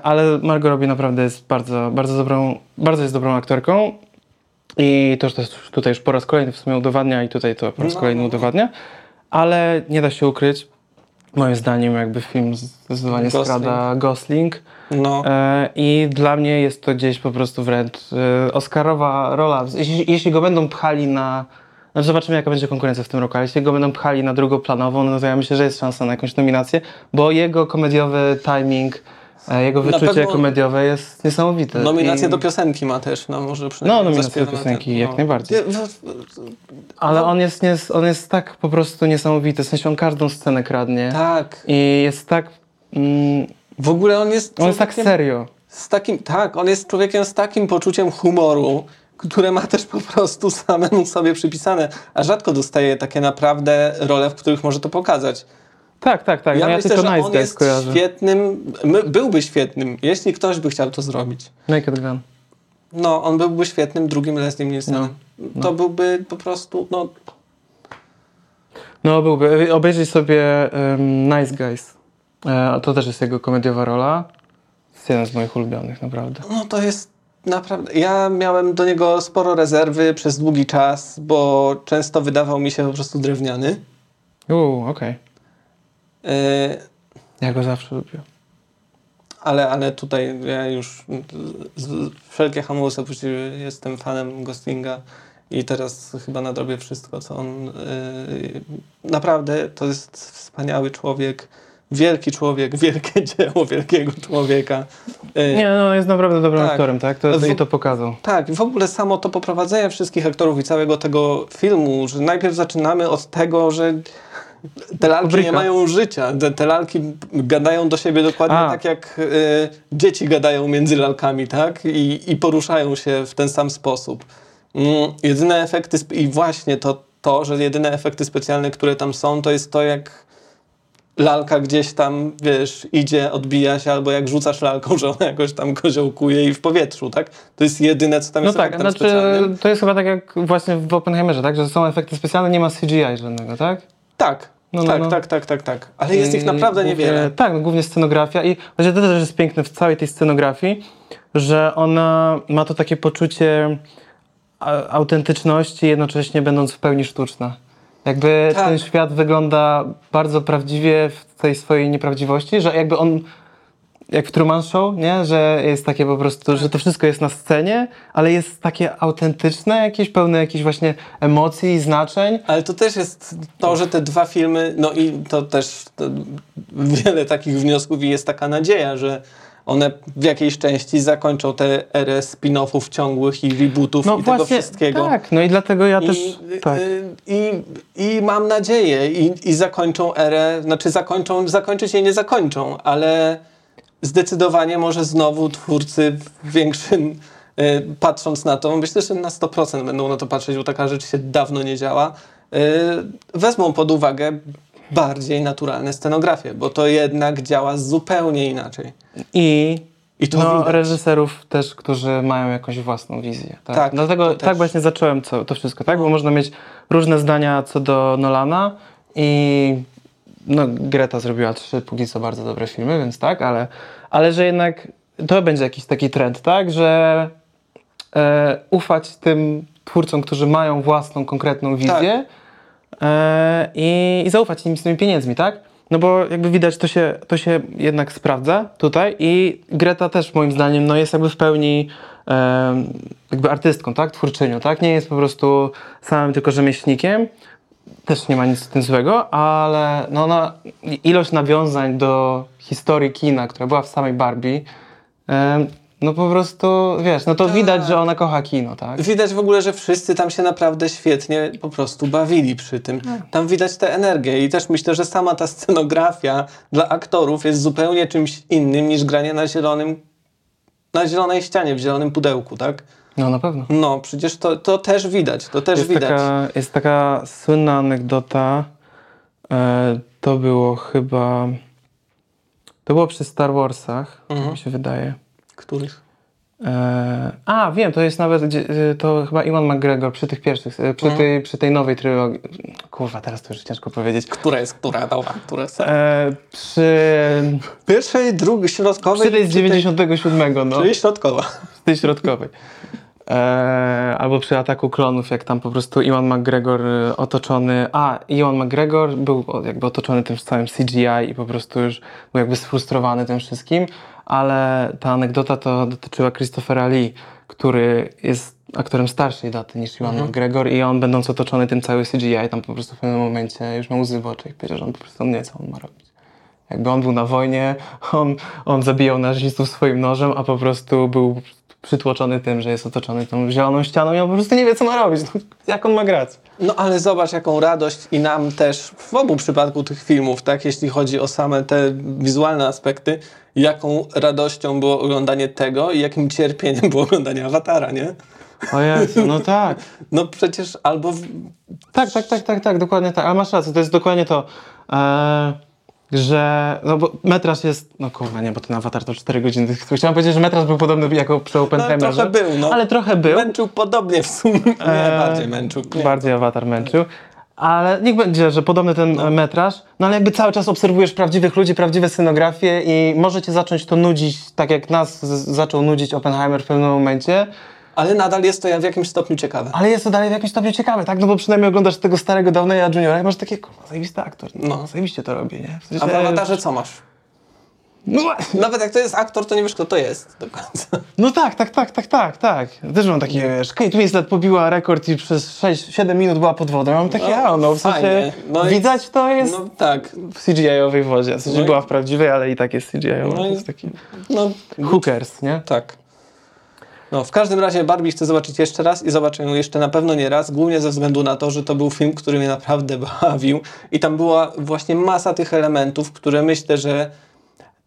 ale Margot Robbie naprawdę jest bardzo, bardzo dobrą, bardzo jest dobrą aktorką. I to, że to tutaj już po raz kolejny w sumie udowadnia i tutaj to po raz kolejny udowadnia. Ale nie da się ukryć, moim zdaniem jakby film zdecydowanie Gosling. skrada Gosling. No. E, I dla mnie jest to gdzieś po prostu wręcz e, oscarowa rola. Jeśli, jeśli go będą pchali na... No zobaczymy, jaka będzie konkurencja w tym roku, ale jeśli go będą pchali na drugoplanową, no to ja myślę, że jest szansa na jakąś nominację, bo jego komediowy timing, jego wyczucie komediowe jest niesamowite. Nominację I... do piosenki ma też, no może przynajmniej. No, nominację do piosenki, jak no. najbardziej. No, no, ale on jest, jest, on jest tak po prostu niesamowity, w sensie on każdą scenę kradnie. Tak. I jest tak... Mm, w ogóle on jest... On jest tak serio. Z takim, tak, on jest człowiekiem z takim poczuciem humoru, które ma też po prostu samemu sobie przypisane, a rzadko dostaje takie naprawdę role, w których może to pokazać. Tak, tak, tak. Ja, no ja myślę, że Nice on jest kojarzę. świetnym, byłby świetnym, jeśli ktoś by chciał to zrobić. Naked Gun. No, on byłby świetnym drugim Leslie Nielsenem. No, no. To byłby po prostu, no... No, byłby. Obejrzyj sobie um, Nice Guys. E, to też jest jego komediowa rola. Jest jeden z moich ulubionych, naprawdę. No, to jest... Naprawdę, ja miałem do niego sporo rezerwy przez długi czas, bo często wydawał mi się po prostu drewniany. Uuu, okej. Okay. Y... Ja go zawsze lubię. Ale, ale tutaj ja już z, z, wszelkie hamulce puściły, jestem fanem Goslinga i teraz chyba nadrobię wszystko, co on... Y... Naprawdę to jest wspaniały człowiek. Wielki człowiek, wielkie dzieło wielkiego człowieka. Nie, no jest naprawdę dobrym tak. aktorem, tak? To, to w, i to pokazał. Tak, w ogóle samo to poprowadzenie wszystkich aktorów i całego tego filmu, że najpierw zaczynamy od tego, że te lalki Obryka. nie mają życia. Te, te lalki gadają do siebie dokładnie A. tak, jak y, dzieci gadają między lalkami, tak? I, i poruszają się w ten sam sposób. Mm, jedyne efekty, spe- i właśnie to, to, że jedyne efekty specjalne, które tam są, to jest to, jak lalka gdzieś tam, wiesz, idzie, odbija się, albo jak rzucasz lalką, że ona jakoś tam koziołkuje i w powietrzu, tak? To jest jedyne, co tam no jest tak, efektem specjalnym. No tak, to jest chyba tak jak właśnie w Oppenheimerze, tak? Że są efekty specjalne, nie ma C G I żadnego, tak? Tak, no, no, tak, no. tak, tak, tak, tak. Ale jest ich naprawdę głównie, niewiele. Tak, no, głównie scenografia i właśnie to też jest piękne w całej tej scenografii, że ona ma to takie poczucie autentyczności, jednocześnie będąc w pełni sztuczna. Jakby tak. ten świat wygląda bardzo prawdziwie w tej swojej nieprawdziwości, że jakby on, jak w Truman Show, nie? Że jest takie po prostu, że to wszystko jest na scenie, ale jest takie autentyczne jakieś, pełne jakichś właśnie emocji i znaczeń. Ale to też jest to, że te dwa filmy, no i to też to wiele takich wniosków i jest taka nadzieja, że one w jakiejś części zakończą tę erę spin-offów ciągłych i rebootów no i właśnie, tego wszystkiego. Tak, no i dlatego ja I, też... Tak. I, i, I mam nadzieję, i, i zakończą erę, znaczy zakończą, zakończyć jej nie zakończą, ale zdecydowanie może znowu twórcy w większym, y, patrząc na to, myślę, że na sto procent będą na to patrzeć, bo taka rzecz się dawno nie działa, y, wezmą pod uwagę bardziej naturalne scenografie, bo to jednak działa zupełnie inaczej. I, I to no, reżyserów też, którzy mają jakąś własną wizję. Tak? Tak, Dlatego tak właśnie zacząłem co, to wszystko, tak? Bo można mieć różne zdania co do Nolana i no, Greta zrobiła trzy póki co bardzo dobre filmy, więc tak, ale, ale że jednak to będzie jakiś taki trend, tak? Że e, ufać tym twórcom, którzy mają własną, konkretną wizję, tak. I, i zaufać im z tymi pieniędzmi, tak? No bo jakby widać, to się, to się jednak sprawdza tutaj i Greta też moim zdaniem no jest jakby w pełni e, jakby artystką, tak? Twórczynią, tak? Nie jest po prostu samym tylko rzemieślnikiem, też nie ma nic z tym złego, ale no ona, ilość nawiązań do historii kina, która była w samej Barbie, e, no po prostu, wiesz, no to tak. widać, że ona kocha kino, tak? Widać w ogóle, że wszyscy tam się naprawdę świetnie po prostu bawili przy tym. Tam widać tę energię i też myślę, że sama ta scenografia dla aktorów jest zupełnie czymś innym niż granie na zielonym, na zielonej ścianie, w zielonym pudełku, tak? No na pewno. No, przecież to, to też widać, to też jest widać. Taka, jest taka słynna anegdota, e, to było chyba, to było przy Star Warsach, mhm. mi się wydaje. Których? Eee, a, wiem, to jest nawet, to chyba Ewan McGregor przy tych pierwszych, przy, mm. tej, przy tej nowej trylogii, kurwa, teraz to już ciężko powiedzieć. Która jest, która, dobra, która jest? Eee, przy... Pierwszej, drugiej, środkowej? Przy tej z dziewięćdziesiątego siódmego, tej... no. Czyli środkowa. Z tej środkowej. Eee, albo przy Ataku Klonów, jak tam po prostu Ewan McGregor otoczony, a Ewan McGregor był jakby otoczony tym całym C G I i po prostu już był jakby sfrustrowany tym wszystkim, ale ta anegdota to dotyczyła Christophera Lee, który jest aktorem starszej daty niż Ewan mhm. McGregor i on będąc otoczony tym całym C G I tam po prostu w pewnym momencie już ma łzy w oczach i powiedział, że on po prostu nie wie, co on ma robić. Jakby on był na wojnie, on, on zabijał nazistów swoim nożem, a po prostu był przytłoczony tym, że jest otoczony tą zieloną ścianą i on po prostu nie wie, co ma robić. No, jak on ma grać? No ale zobacz, jaką radość i nam też w obu przypadku tych filmów, tak, jeśli chodzi o same te wizualne aspekty, jaką radością było oglądanie tego i jakim cierpieniem było oglądanie Awatara, nie? O Jezu, no tak. No przecież albo... W... Tak, tak, tak, tak, tak, dokładnie tak. Ale masz rację, to jest dokładnie to, eee, że... No bo metraż jest... No kurwa, nie, bo ten Awatar to cztery godziny. Chciałem powiedzieć, że metraż był podobny jako przy Oppenheimerze. No, trochę był, no. Ale trochę był. Męczył podobnie w sumie. Eee, nie, bardziej męczył. Nie. Bardziej Awatar męczył. Ale niech będzie, że podobny ten no. metraż, no ale jakby cały czas obserwujesz prawdziwych ludzi, prawdziwe scenografie i może cię zacząć to nudzić, tak jak nas z- zaczął nudzić Oppenheimer w pewnym momencie. Ale nadal jest to w jakimś stopniu ciekawe. Ale jest to dalej w jakimś stopniu ciekawe, tak? No bo przynajmniej oglądasz tego starego Downeya Juniora i masz takie, kurwa, zajebisty aktor. No, no. Zajebiście to robi, nie? W sensie... A w Awatarze co masz? No właśnie. Nawet jak to jest aktor, to nie wiesz, kto to jest do końca. No tak, tak, tak, tak, tak, tak. Też mam takie, wiesz, Kate Winslet pobiła rekord i przez sześć siedem minut była pod wodą. Ja mam takie, no, a no, w sensie no widać to jest no, tak. w C G I-owej wodzie. W sensie no była w prawdziwej, ale i tak jest C G I-owa. No to jest taki no, hookers, nie? Tak. No, w każdym razie Barbie chcę zobaczyć jeszcze raz i zobaczę ją jeszcze na pewno nie raz, głównie ze względu na to, że to był film, który mnie naprawdę bawił i tam była właśnie masa tych elementów, które myślę, że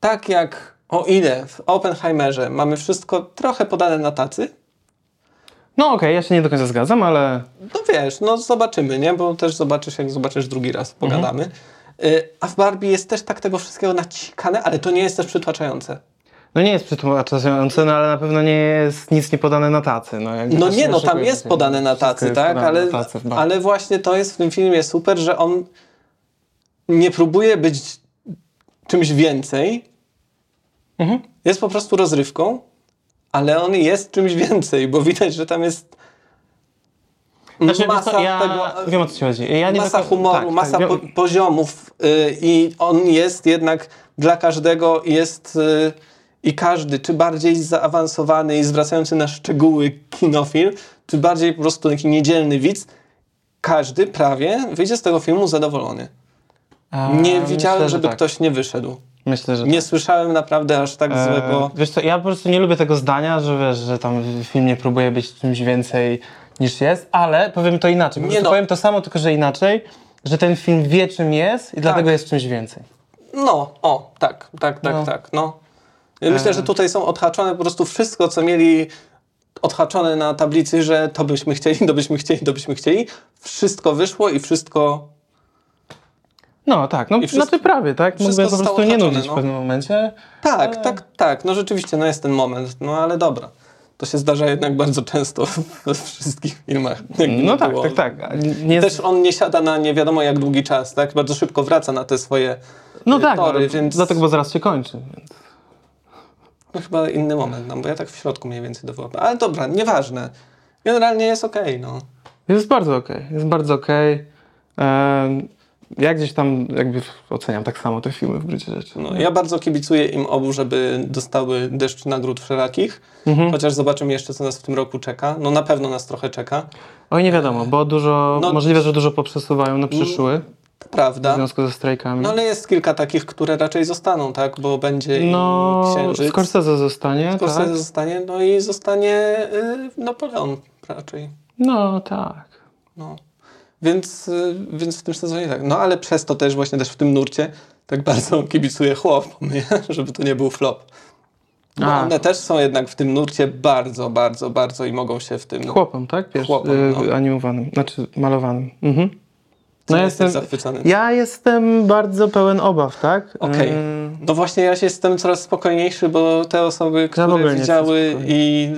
tak jak, o ile w Oppenheimerze mamy wszystko trochę podane na tacy. No okej, okay, ja się nie do końca zgadzam, ale... No wiesz, no zobaczymy, nie? Bo też zobaczysz, jak zobaczysz drugi raz, pogadamy. Mhm. Y- a w Barbie jest też tak tego wszystkiego nacikane, ale to nie jest też przytłaczające. No nie jest przytłaczające, no ale na pewno nie jest nic nie podane na tacy. No, no nie, no tam jest podane na tacy, tak? Ale, na tacy ale właśnie to jest w tym filmie super, że on nie próbuje być czymś więcej, mhm. jest po prostu rozrywką, ale on jest czymś więcej, bo widać, że tam jest znaczy, masa to, ja tego, wiem, o co ci chodzi. Ja nie masa tak, humoru, tak, masa tak, po, poziomów yy, i on jest jednak dla każdego jest yy, i każdy, czy bardziej zaawansowany i zwracający na szczegóły kinofil, czy bardziej po prostu taki niedzielny widz, każdy prawie wyjdzie z tego filmu zadowolony. Nie eee, widziałem, myślę, że żeby tak. ktoś nie wyszedł. Myślę, że Nie tak. słyszałem naprawdę aż tak eee, złego... Wiesz co, ja po prostu nie lubię tego zdania, że wiesz, że tam film nie próbuje być czymś więcej niż jest, ale powiem to inaczej. Nie no. Powiem to samo, tylko że inaczej, że ten film wie, czym jest i tak. dlatego jest czymś więcej. No, o, tak, tak, tak, no. tak, no. Myślę, eee. że tutaj są odhaczone po prostu wszystko, co mieli odhaczone na tablicy, że to byśmy chcieli, to byśmy chcieli, to byśmy chcieli. Wszystko wyszło i wszystko... No tak, no wszystko, znaczy prawie, tak? Mógłbym po prostu nie nudzić no. w pewnym momencie. Tak, ale... tak, tak. No rzeczywiście, no jest ten moment, no ale dobra. To się zdarza jednak bardzo często we wszystkich filmach. No tak, było. tak, tak. Nie... Też on nie siada na nie wiadomo jak długi czas, tak? Bardzo szybko wraca na te swoje no tak, tory, no, więc... dlatego, bo zaraz się kończy. Więc... No chyba inny moment, no bo ja tak w środku mniej więcej dowołam. Ale dobra, nieważne. Generalnie jest okej, okay, no. Jest bardzo okej, okay. jest bardzo okej. Okay. Ehm... Ja gdzieś tam jakby oceniam tak samo te filmy w gruncie rzeczy. No, ja bardzo kibicuję im obu, żeby dostały deszcz nagród wszelakich. Mhm. Chociaż zobaczymy jeszcze, co nas w tym roku czeka. No na pewno nas trochę czeka. Oj, nie wiadomo, bo dużo, no, możliwe, że dużo poprzesuwają na przyszły. Prawda. W związku ze strajkami. No ale jest kilka takich, które raczej zostaną, tak? Bo będzie no, i Księżyc. Scorsese zostanie, Scorsese tak? zostanie, no i zostanie yy, Napoleon raczej. No tak. No. Więc, więc w tym sezonie tak. No ale przez to też właśnie też w tym nurcie tak bardzo kibicuję chłopom, nie? Żeby to nie był flop. Bo A. one też są jednak w tym nurcie bardzo, bardzo, bardzo i mogą się w tym... Chłopom, tak? Chłopom, no. Animowanym, znaczy malowanym. Mhm. No ja jestem zachwycony. Ja jestem bardzo pełen obaw, tak? Okej. Okay. No właśnie ja się jestem coraz spokojniejszy, bo te osoby, które ja widziały i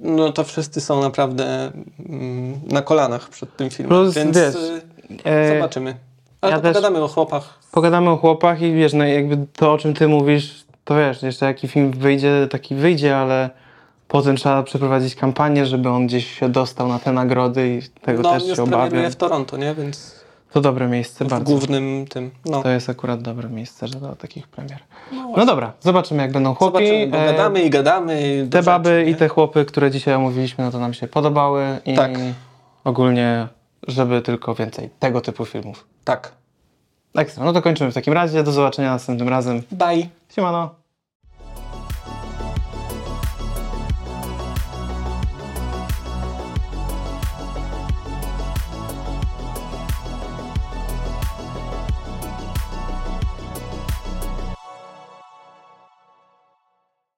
no to wszyscy są naprawdę mm, na kolanach przed tym filmem. Plus, więc wiesz, e, zobaczymy. Ale ja to pogadamy o chłopach. Pogadamy o chłopach i wiesz, no jakby to, o czym ty mówisz, to wiesz, jeszcze jaki film wyjdzie, taki wyjdzie, ale potem trzeba przeprowadzić kampanię, żeby on gdzieś się dostał na te nagrody i tego no, też się obawiam. No on premieruje w Toronto, nie? Więc... To dobre miejsce w bardzo. W głównym tym. No. To jest akurat dobre miejsce że dla takich premier. No, no dobra, zobaczymy jak będą chłopi. Zobaczymy, bo gadamy i gadamy. Te baby rzeczy, i te chłopy, które dzisiaj omówiliśmy, no to nam się podobały. I tak. Ogólnie, żeby tylko więcej tego typu filmów. Tak. Ekstra, no to kończymy w takim razie. Do zobaczenia następnym razem. Bye. Siemano.